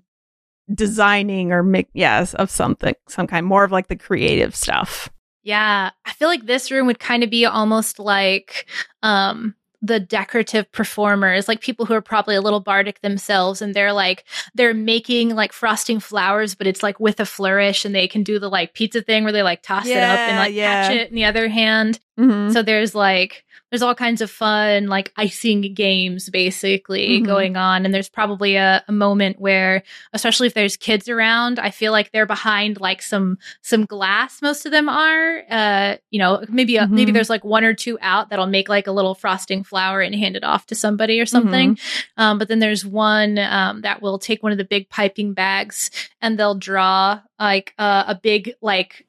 designing or make, yes, of something, some kind, more of like the creative stuff. Yeah. I feel like this room would kind of be almost like, um, the decorative performers, like people who are probably a little bardic themselves, and they're like they're making like frosting flowers, but it's like with a flourish, and they can do the like pizza thing where they like toss yeah, it up and like yeah. catch it in the other hand. Mm-hmm. So there's like there's all kinds of fun like icing games basically mm-hmm. going on, and there's probably a, a moment where, especially if there's kids around, I feel like they're behind like some some glass. Most of them are, uh, you know, maybe a, mm-hmm. maybe there's like one or two out that'll make like a little frosting flower. flower and hand it off to somebody or something. Mm-hmm. Um, but then there's one um, that will take one of the big piping bags, and they'll draw like uh, a big, like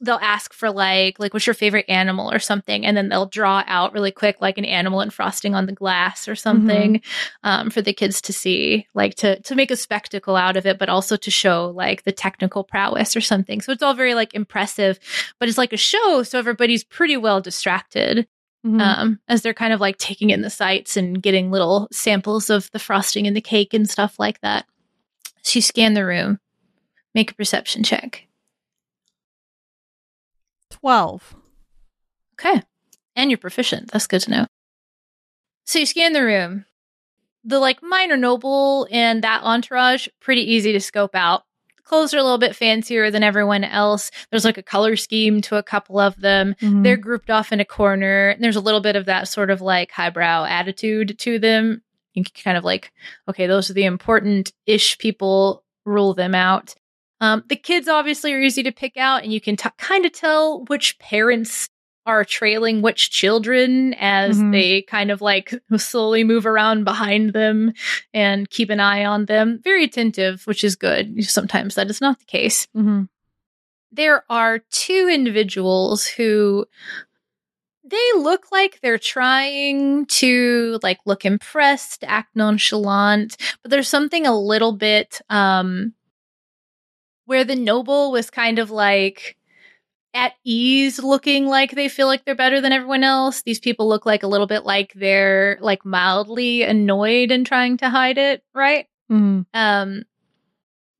they'll ask for like, like, what's your favorite animal or something? And then they'll draw out really quick, like an animal and frosting on the glass or something mm-hmm. um, for the kids to see, like to, to make a spectacle out of it, but also to show like the technical prowess or something. So it's all very like impressive, but it's like a show. So everybody's pretty well distracted. Mm-hmm. Um, as they're kind of like taking in the sights and getting little samples of the frosting and the cake and stuff like that. So you scan the room, make a perception check. twelve. Okay. And you're proficient. That's good to know. So you scan the room. The like minor noble and that entourage, pretty easy to scope out. Clothes are a little bit fancier than everyone else. There's like a color scheme to a couple of them. Mm-hmm. They're grouped off in a corner. And there's a little bit of that sort of like highbrow attitude to them. you can kind of like, okay, those are the important-ish people, rule them out. Um, the kids obviously are easy to pick out, and you can t- kind of tell which parents are trailing which children as mm-hmm. they kind of like slowly move around behind them and keep an eye on them. Very attentive, which is good. Sometimes that is not the case. Mm-hmm. There are two individuals who they look like they're trying to like look impressed, act nonchalant, but there's something a little bit um, where the noble was kind of like at ease, looking like they feel like they're better than everyone else. These people look like a little bit like they're like mildly annoyed and trying to hide it, right? Mm. Um,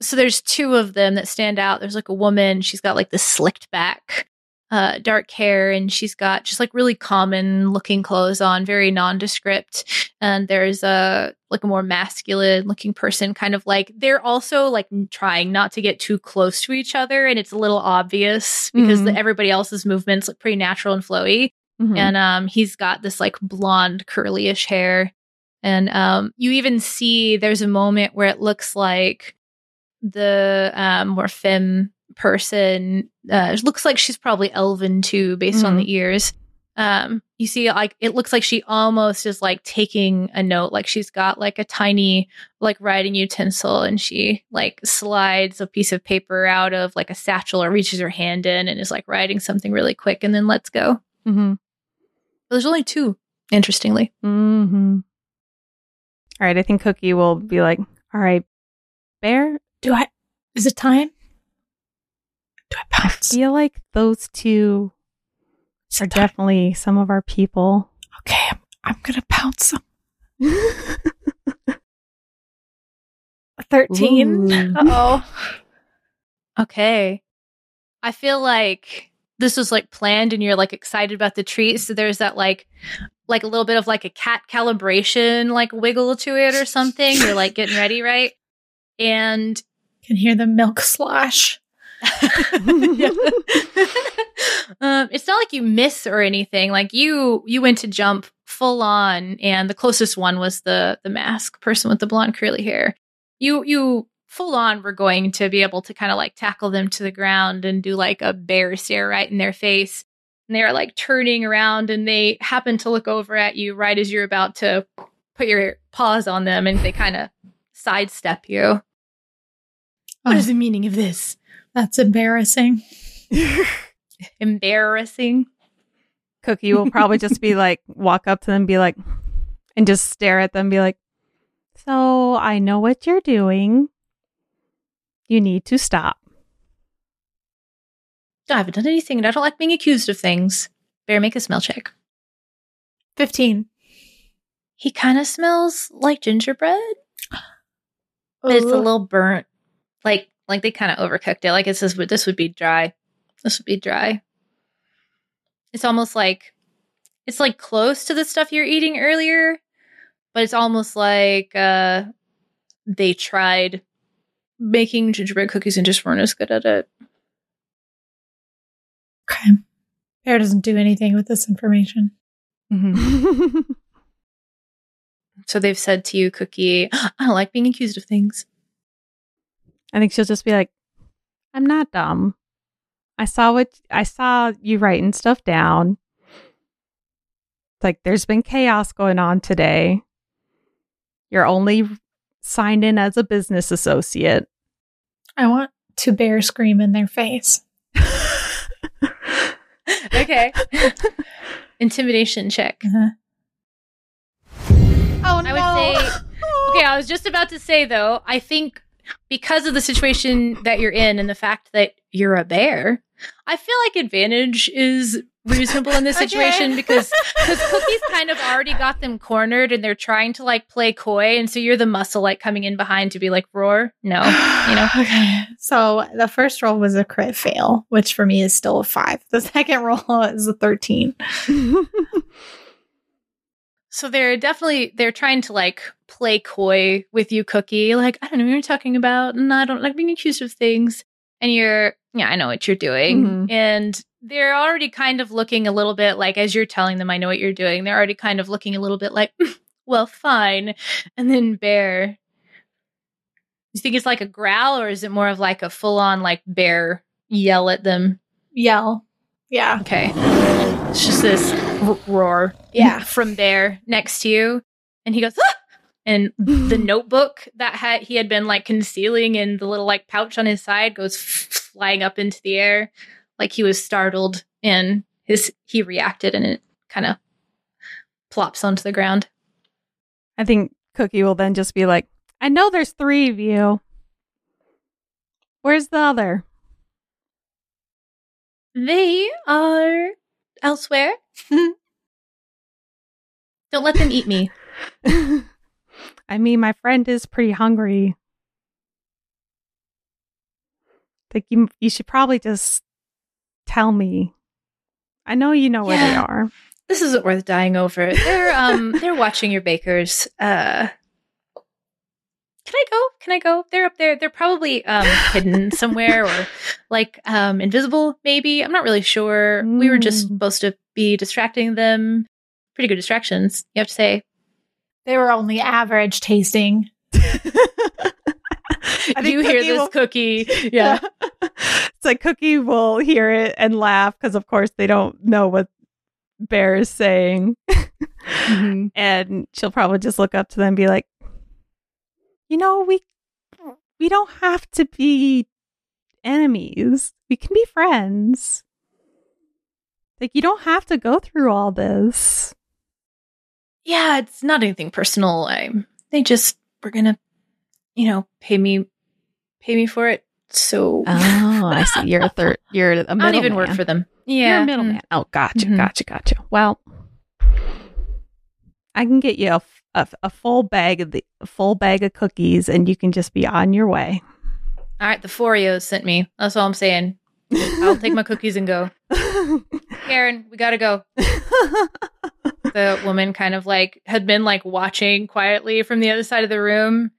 so there's two of them that stand out. There's like a woman, she's got like this slicked back, uh, dark hair, and she's got just like really common looking clothes on, very nondescript. And there's a like a more masculine looking person, kind of like they're also like trying not to get too close to each other, and it's a little obvious because mm-hmm. the, everybody else's movements look pretty natural and flowy. Mm-hmm. And um, he's got this like blonde curlyish hair, and um, you even see there's a moment where it looks like the um, more femme person uh, looks like she's probably elven too, based mm-hmm. on the ears. Um, you see, like it looks like she almost is like taking a note, like she's got like a tiny like writing utensil, and she like slides a piece of paper out of like a satchel or reaches her hand in and is like writing something really quick and then lets go. Mm-hmm. There's only two, interestingly. Mm-hmm. All right, I think Cookie will be like, "All right, Bear, do I? Is it time? Do I pounce?" I feel like those two are definitely some of our people. Okay, I'm, I'm going to pounce them. thirteen. Ooh. Uh-oh. Okay. I feel like this was like planned and you're like excited about the treat. So there's that like, like a little bit of like a cat calibration, like wiggle to it or something. You're like getting ready, right? And can hear the milk slosh. um, it's not like you miss or anything. Like you, you went to jump full on, and the closest one was the the mask person with the blonde curly hair. You you full on were going to be able to kind of like tackle them to the ground and do like a bear stare right in their face. And they're like turning around, and they happen to look over at you right as you're about to put your paws on them, and they kind of sidestep you. What oh. is the meaning of this? That's embarrassing. Embarrassing. Cookie will probably just be like, walk up to them, be like, and just stare at them, be like, "So I know what you're doing. You need to stop." I haven't done anything, and I don't like being accused of things. Bear, make a smell check. fifteen. He kind of smells like gingerbread, but it's a little burnt. Like, Like they kind of overcooked it. Like it says, this would be dry. This would be dry. It's almost like, it's like close to the stuff you're eating earlier, but it's almost like uh, they tried making gingerbread cookies and just weren't as good at it. Okay. Bear doesn't do anything with this information. Mm-hmm. So they've said to you, Cookie, "I don't like being accused of things." I think she'll just be like, "I'm not dumb. I saw what I saw you writing stuff down. It's like there's been chaos going on today. You're only signed in as a business associate." I want to bear scream in their face. Okay. Intimidation check. Uh-huh. Oh no. I would say Okay, I was just about to say though, I think because of the situation that you're in and the fact that you're a bear, I feel like advantage is reasonable in this situation. Okay. because because Cookie's kind of already got them cornered and they're trying to like play coy, and so you're the muscle like coming in behind to be like, "Roar, no," you know. Okay. So the first roll was a crit fail, which for me is still a five. The second roll is a thirteen. So they're definitely, they're trying to like play coy with you, Cookie. Like, "I don't know what you're talking about, and I don't like being accused of things." And you're, "Yeah, I know what you're doing." Mm-hmm. And they're already kind of looking a little bit like, as you're telling them, "I know what you're doing," they're already kind of looking a little bit like, well, fine. And then bear. You think it's like a growl, or is it more of like a full-on like bear yell at them? Yell. Yeah. Okay. It's just this r- roar. Yeah. From bear next to you. And he goes, ah! And the notebook that had, he had been like concealing in the little like pouch on his side goes f- flying up into the air. Like he was startled and his, he reacted and it kind of plops onto the ground. I think Cookie will then just be like, I know there's three of you. Where's the other? They are elsewhere. Don't let them eat me. I mean, my friend is pretty hungry. I think you, you should probably just tell me. I know you know yeah. where they are. This isn't worth dying over. They're um, they're watching your Beckers. Uh, can I go? Can I go? They're up there. They're probably um, hidden somewhere or like um, invisible. Maybe I'm not really sure. Mm. We were just supposed to be distracting them. Pretty good distractions, you have to say. They were only average tasting. I think you hear this will- Cookie. Yeah, it's like Cookie will hear it and laugh because, of course, they don't know what bear is saying. Mm-hmm. And she'll probably just look up to them and be like, you know, we we don't have to be enemies. We can be friends. Like, you don't have to go through all this. Yeah, it's not anything personal. I, they just were gonna, you know, pay me pay me for it. So oh, I see. You're a third. You're a middleman. I don't even work for them. Yeah. You're a middleman. Mm. Oh, gotcha, mm-hmm. gotcha, gotcha. Well, I can get you a, a, a full bag of the a full bag of cookies, and you can just be on your way. All right, the Foreos sent me. That's all I'm saying. I'll take my cookies and go. Aaron, we gotta go. The woman kind of like had been like watching quietly from the other side of the room.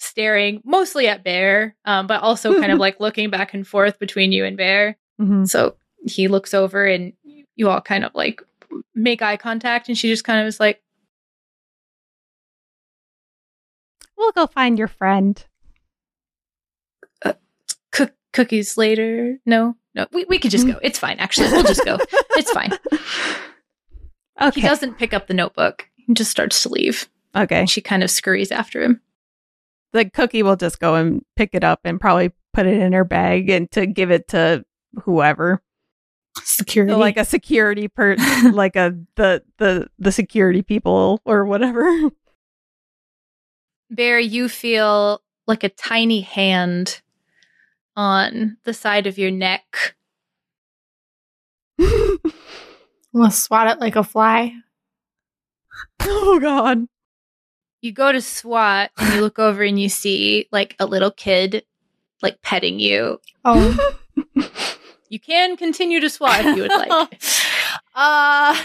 Staring mostly at bear, um, but also kind of like looking back and forth between you and bear. Mm-hmm. So he looks over and you all kind of like make eye contact. And she just kind of is like, we'll go find your friend. Uh, c- cookies later. No, no, we, we could just go. It's fine. Actually, we'll just go. It's fine. Okay. He doesn't pick up the notebook. He just starts to leave. Okay. And she kind of scurries after him. The Cookie will just go and pick it up and probably put it in her bag and to give it to whoever. Security. So like a security per like a the the the security people or whatever. Bear, you feel like a tiny hand on the side of your neck. We'll swat it like a fly. Oh god. You go to swat and you look over and you see like a little kid like petting you. Oh. You can continue to swat if you would like. Uh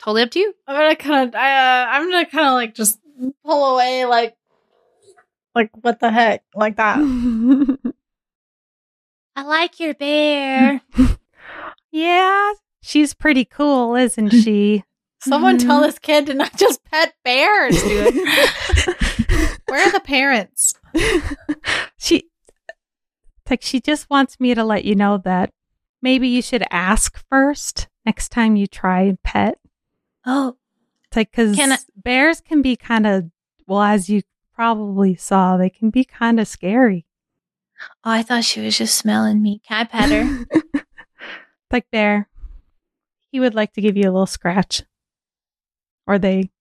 totally up to you. I'm gonna kind of uh, I'm gonna kind of like just pull away like like what the heck like that. I like your bear. Yeah, she's pretty cool, isn't she? Someone mm-hmm. tell this kid to not just pet bears, dude. Where are the parents? She, like, she just wants me to let you know that maybe you should ask first next time you try and pet. Oh, it's like because I- bears can be kind of well, as you probably saw, they can be kind of scary. Oh, I thought she was just smelling me. Can I pet her? Like bear, he would like to give you a little scratch. Are they?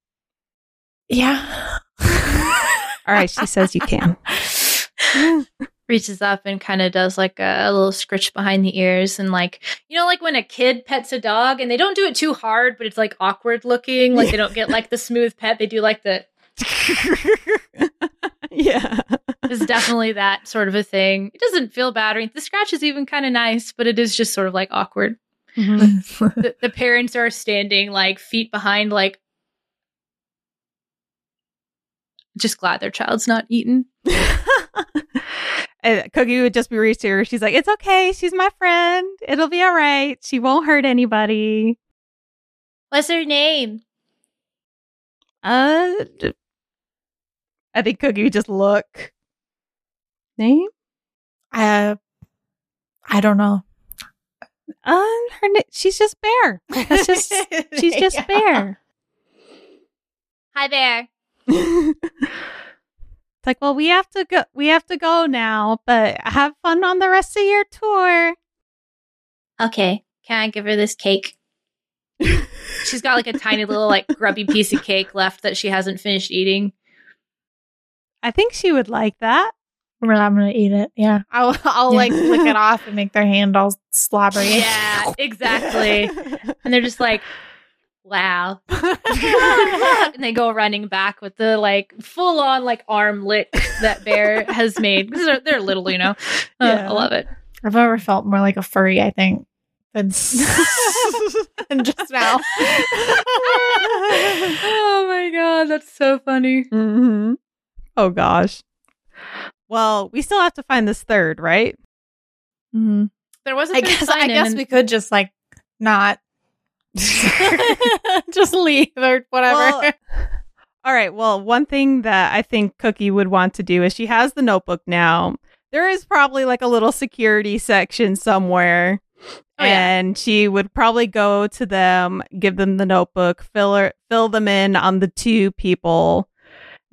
Yeah. All right, she says you can. Reaches up and kind of does like a, a little scritch behind the ears and like, you know, like when a kid pets a dog and they don't do it too hard, but it's like awkward looking. Like they don't get like the smooth pet. They do like the. Yeah. It's definitely that sort of a thing. It doesn't feel bad. Or the scratch is even kind of nice, but it is just sort of like awkward. Mm-hmm. the, the parents are standing like feet behind, like just glad their child's not eaten. And Cookie would just be reassured. She's like, it's okay. She's my friend. It'll be all right. She won't hurt anybody. What's her name? Uh, I think Cookie would just look. Name? Uh, I don't know. Um, her na- she's just Bear. That's just she's just yeah. Bear. Hi, Bear. It's like, well, we have to go. We have to go now. But have fun on the rest of your tour. Okay, can I give her this cake? She's got like a tiny little like grubby piece of cake left that she hasn't finished eating. I think she would like that. Well, I'm gonna eat it. Yeah, I'll I'll yeah. like lick it off and make their hand all slobbery. Yeah, exactly. And they're just like, wow, and they go running back with the like full on like arm lick that Bear has made. They're, they're little, you know. Uh, yeah. I love it. I've ever felt more like a furry, I think, than, than just now. Oh my god, that's so funny. Mm-hmm. Oh gosh. Well, we still have to find this third, right? Mm-hmm. There wasn't. I guess. I guess and- we could just like not just leave or whatever. Well, all right. Well, one thing that I think Cookie would want to do is she has the notebook now. There is probably like a little security section somewhere, oh, and yeah. she would probably go to them, give them the notebook, fill her, fill them in on the two people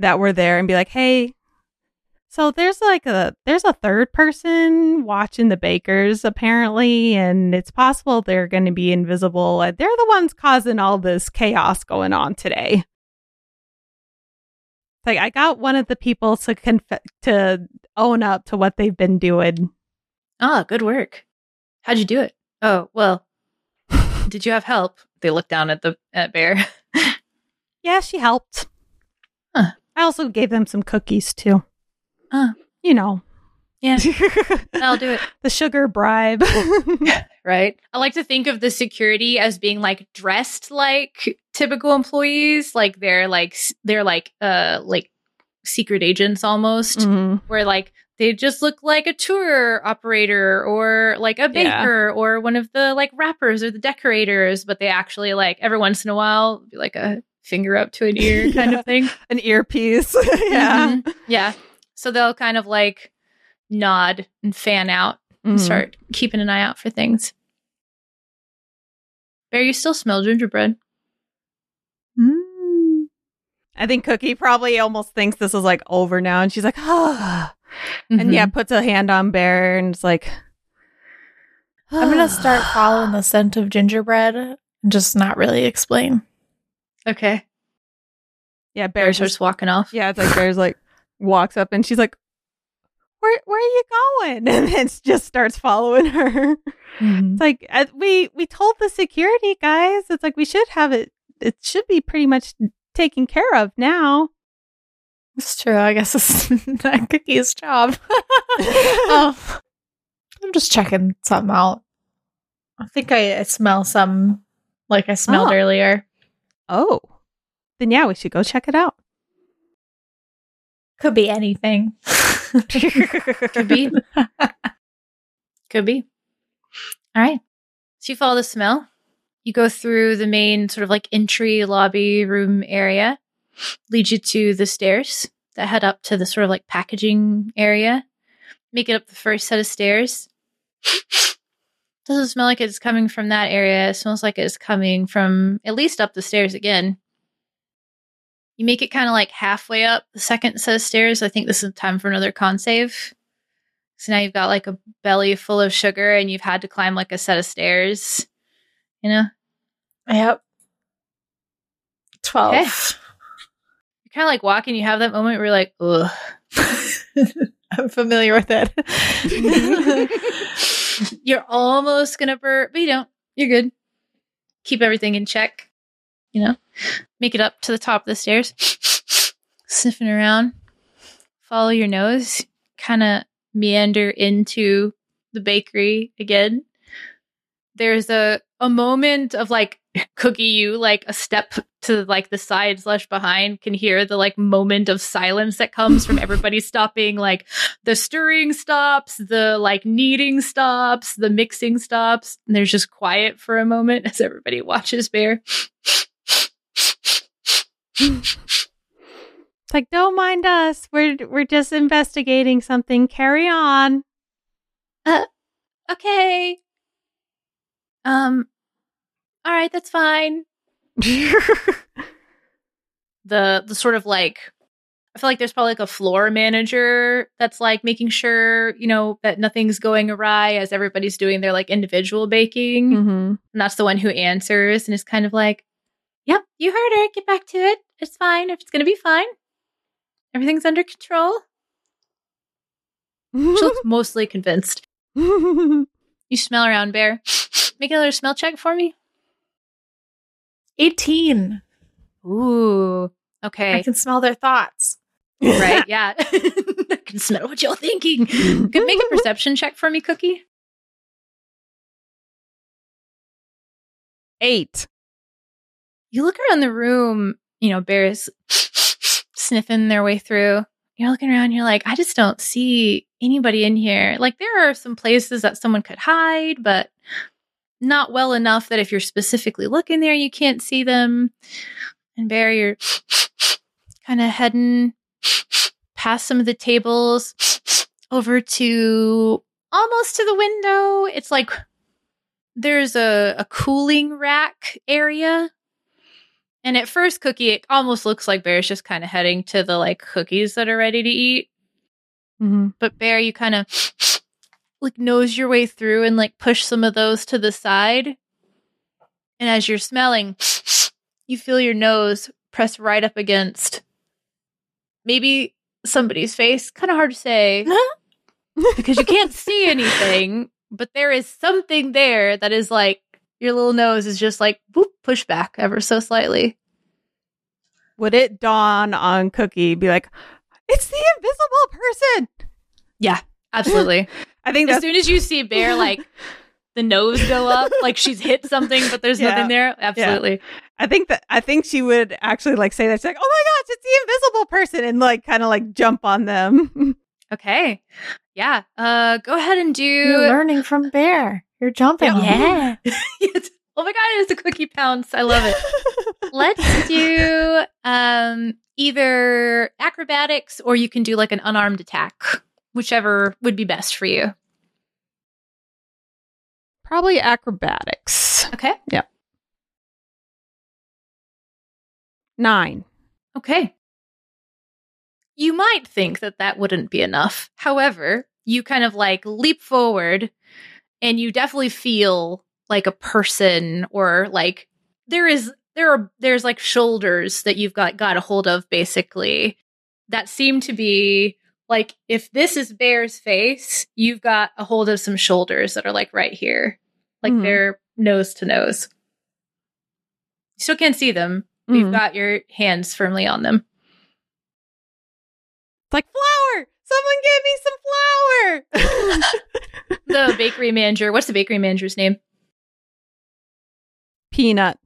that were there, and be like, "Hey, so there's like a there's a third person watching the Beckers apparently, and it's possible they're going to be invisible, and they're the ones causing all this chaos going on today." Like, I got one of the people to conf- to own up to what they've been doing. Ah, good work. How'd you do it? Oh, well, did you have help? They look down at the at Bear. Yeah, she helped. Huh. I also gave them some cookies, too. Huh. You know. Yeah, I'll do it. The sugar bribe. Right? I like to think of the security as being like dressed like typical employees, like they're like they're like uh like secret agents almost, mm-hmm. where like they just look like a tour operator or like a baker yeah. or one of the like rappers or the decorators, but they actually like every once in a while be like a finger up to an ear kind yeah. of thing, an earpiece. yeah, mm-hmm. yeah. So they'll kind of like nod and fan out and mm-hmm. start keeping an eye out for things. Bear, you still smell gingerbread. Mm. I think Cookie probably almost thinks this is like over now, and she's like, ah, oh. mm-hmm. and yeah, puts a hand on Bear and is like, oh. I'm gonna start following the scent of gingerbread and just not really explain. Okay. Yeah, Bear Bear's just walking off. Yeah, it's like Bear's like walks up and she's like, Where where are you going? And then just starts following her. Mm-hmm. It's like I, we we told the security guys. It's like we should have it. It should be pretty much taken care of now. It's true. I guess it's not Cookie's job. um, I'm just checking something out. I think I, I smell some like I smelled oh. earlier. Oh, then yeah, we should go check it out. Could be anything. Could be. Could be. All right. So you follow the smell. You go through the main sort of like entry lobby room area, leads you to the stairs that head up to the sort of like packaging area. Make it up the first set of stairs. Doesn't smell like it's coming from that area. It smells like it's coming from at least up the stairs again. You make it kind of like halfway up the second set of stairs. I think this is time for another con save. So now you've got like a belly full of sugar and you've had to climb like a set of stairs. You know? Yep. twelve. Okay. You're kind of like walking. You have that moment where you're like, ugh. I'm familiar with it. You're almost going to burp, but you don't. You're good. Keep everything in check. You know, make it up to the top of the stairs, sniffing around, follow your nose, kind of meander into the bakery again. There's a, a moment of like Cookie, you like a step to like the side slash behind can hear the like moment of silence that comes from everybody stopping, like the stirring stops, the like kneading stops, the mixing stops. And there's just quiet for a moment as everybody watches Bear. It's like, don't mind us. We're we're just investigating something. Carry on. Uh, okay. Um, all right, that's fine. The the sort of like, I feel like there's probably like a floor manager that's like making sure, you know, that nothing's going awry as everybody's doing their like individual baking. Mm-hmm. And that's the one who answers and is kind of like, yep, you heard her. Get back to it. It's fine. It's going to be fine. Everything's under control. She looks mostly convinced. You smell around, Bear. Make another smell check for me. eighteen. Ooh. Okay. I can smell their thoughts. Right? Yeah. I can smell what y'all thinking. Could make a perception check for me, Cookie. Eight. You look around the room, you know, Bear's sniffing their way through. You're looking around, you're like, I just don't see anybody in here. Like, there are some places that someone could hide, but not well enough that if you're specifically looking there, you can't see them. And Bear, you're kind of heading past some of the tables over to almost to the window. It's like there's a, a cooling rack area. And at first, Cookie, it almost looks like Bear's just kind of heading to the like cookies that are ready to eat. Mm-hmm. But Bear, you kind of like nose your way through and like push some of those to the side. And as you're smelling, you feel your nose press right up against maybe somebody's face. Kind of hard to say because you can't see anything, but there is something there that is like, your little nose is just like, boop, push back ever so slightly. Would it dawn on Cookie, be like, it's the invisible person? Yeah, absolutely. I think as that's- soon as you see Bear, like, the nose go up, like she's hit something, but there's yeah. nothing there. Absolutely. Yeah. I think that I think she would actually like say that. She's like, oh my gosh, it's the invisible person, and like kind of like jump on them. Okay. Yeah. Uh, go ahead and do. You're learning from Bear. You're jumping. Yeah. Yes. Oh my God, it's a Cookie pounce. I love it. Let's do um, either acrobatics or you can do like an unarmed attack, whichever would be best for you. Probably acrobatics. Okay. Yeah. Nine. Okay. You might think that that wouldn't be enough. However, you kind of like leap forward. And you definitely feel like a person, or like there is there are there's like shoulders that you've got got a hold of, basically, that seem to be like, if this is Bear's face, you've got a hold of some shoulders that are like right here, like mm-hmm. they're nose to nose. You still can't see them. But mm-hmm. you've got your hands firmly on them. It's like flour. Someone give me some flour. The bakery manager. What's the bakery manager's name? Peanut.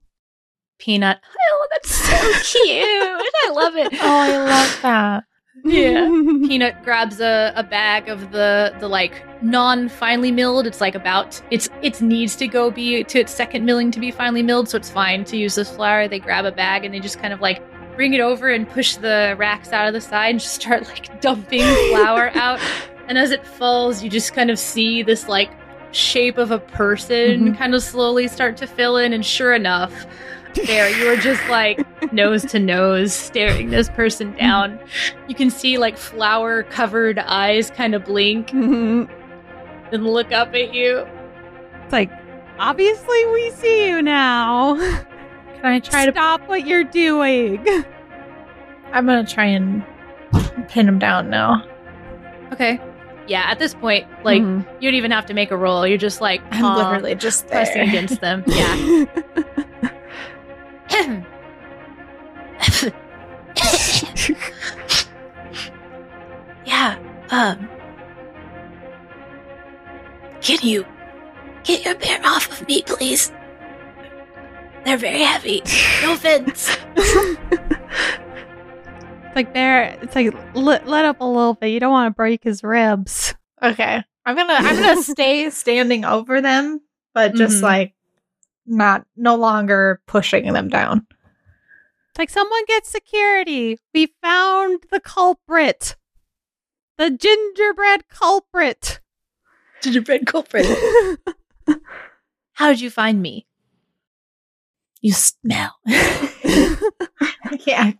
Peanut. Oh, that's so cute. I love it. Oh, I love that. Yeah. Peanut grabs a, a bag of the the like non finely milled. It's like about it's it needs to go be to its second milling to be finely milled, so it's fine to use this flour. They grab a bag and they just kind of like bring it over and push the racks out of the side and just start like dumping flour out. And as it falls, you just kind of see this like shape of a person mm-hmm. kind of slowly start to fill in. And sure enough, there you are, just like nose to nose staring this person down. You can see like flour covered eyes kind of blink mm-hmm. and look up at you. It's like, obviously we see you now. Can I try Stop to Stop what you're doing? I'm going to try and pin him down now. Okay. Yeah, at this point, like, mm-hmm. you don't even have to make a roll. You're just like, I'm um, literally just pressing there. Against them. Yeah. Yeah. Um. Can you get your bear off of me, please? They're very heavy. No offense. It's like there. It's like let, let up a little bit. You don't want to break his ribs. Okay, I'm gonna I'm gonna stay standing over them, but just mm-hmm. like not no longer pushing them down. Like, someone get security. We found the culprit. The gingerbread culprit. Gingerbread culprit. How did you find me? You smell. Yeah,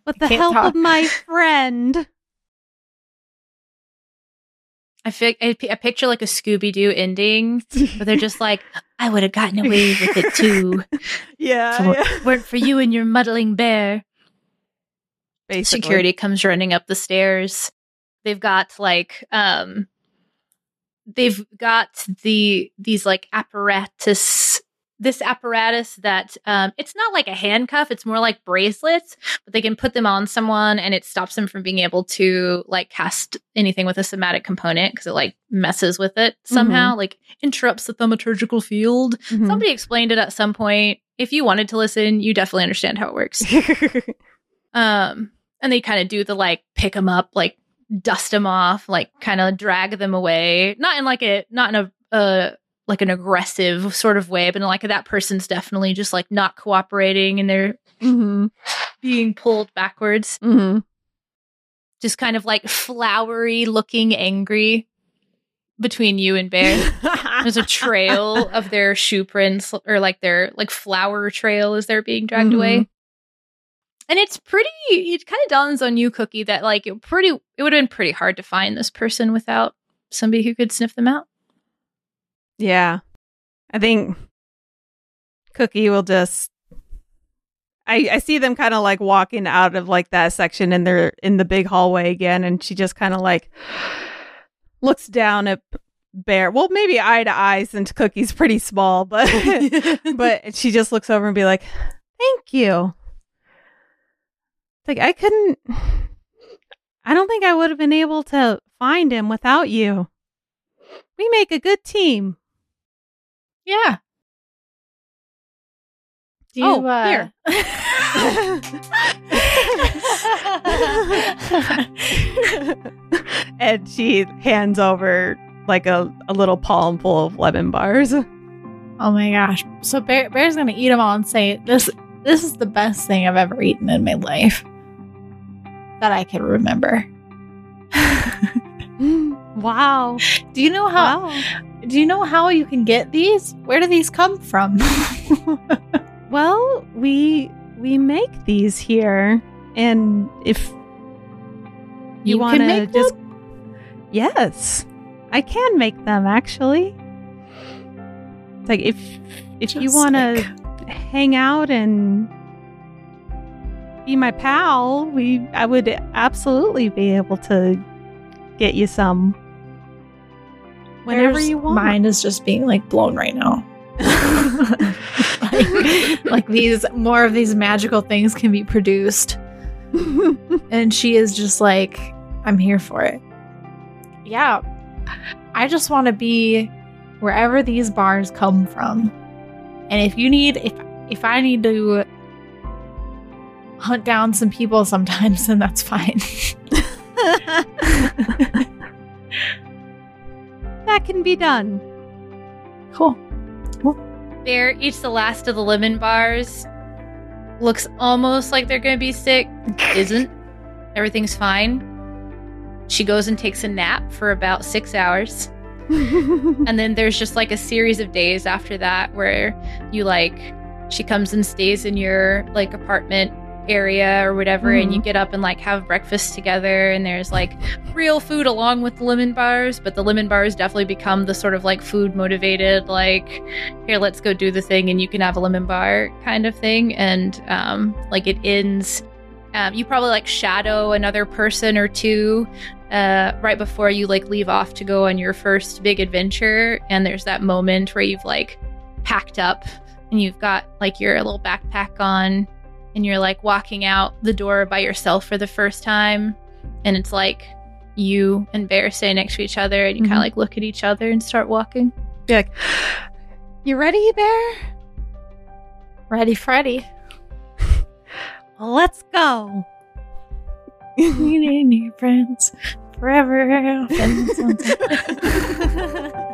with the help talk. of my friend. I, fi- I, p- I picture like a Scooby-Doo ending, but they're just like, I would have gotten away with it too. Yeah. So yeah. If it weren't for you and your muddling bear. Basically. Security comes running up the stairs. They've got like, um, they've got the these like apparatus. This apparatus that um, it's not like a handcuff; it's more like bracelets. But they can put them on someone, and it stops them from being able to like cast anything with a somatic component because it like messes with it somehow, mm-hmm. like interrupts the thaumaturgical field. Mm-hmm. Somebody explained it at some point. If you wanted to listen, you definitely understand how it works. um, and they kind of do the like pick them up, like dust them off, like kind of drag them away. Not in like a not in a. Uh, like an aggressive sort of way, but like that person's definitely just like not cooperating and they're mm-hmm. being pulled backwards. Mm-hmm. Just kind of like flowery looking angry between you and Bear. There's a trail of their shoe prints or like their like flower trail as they're being dragged mm-hmm. away. And it's pretty, it kind of dawns on you, Cookie, that like it pretty, it would have been pretty hard to find this person without somebody who could sniff them out. Yeah, I think Cookie will just, I, I see them kind of like walking out of like that section and they're in the big hallway again. And she just kind of like looks down at Bear. Well, maybe eye to eye since Cookie's pretty small, but but she just looks over and be like, thank you. Like, I couldn't, I don't think I would have been able to find him without you. We make a good team. Yeah. Do you, oh, uh... here. And she hands over like a, a little palm full of lemon bars. Oh my gosh. So Bear, Bear's going to eat them all and say, this, this is the best thing I've ever eaten in my life that I can remember. Wow. Do you know how wow. do you know how you can get these? Where do these come from? Well, we we make these here. And if you, you want to just them? Yes. I can make them actually. It's like if if just you want to like... hang out and be my pal, we I would absolutely be able to get you some whenever Bear's you want. Mine is just being like blown right now. like, like these more of these magical things can be produced. And she is just like, I'm here for it. Yeah. I just want to be wherever these bars come from. And if you need if if I need to hunt down some people sometimes, then that's fine. That can be done. Cool. Cool. Bear eats the last of the lemon bars. Looks almost like they're going to be sick. Isn't. Everything's fine. She goes and takes a nap for about six hours. And then there's just like a series of days after that where you like, she comes and stays in your like apartment area or whatever, mm-hmm. and you get up and like have breakfast together, and there's like real food along with the lemon bars, but the lemon bars definitely become the sort of like food motivated like, here, let's go do the thing and you can have a lemon bar kind of thing. And um like it ends, um you probably like shadow another person or two uh right before you like leave off to go on your first big adventure. And there's that moment where you've like packed up and you've got like your little backpack on. And you're like walking out the door by yourself for the first time. And it's like you and Bear stay next to each other. And you mm-hmm. kind of like look at each other and start walking. You're like, you ready, Bear? Ready, Freddy. Well, let's go. We need new friends forever.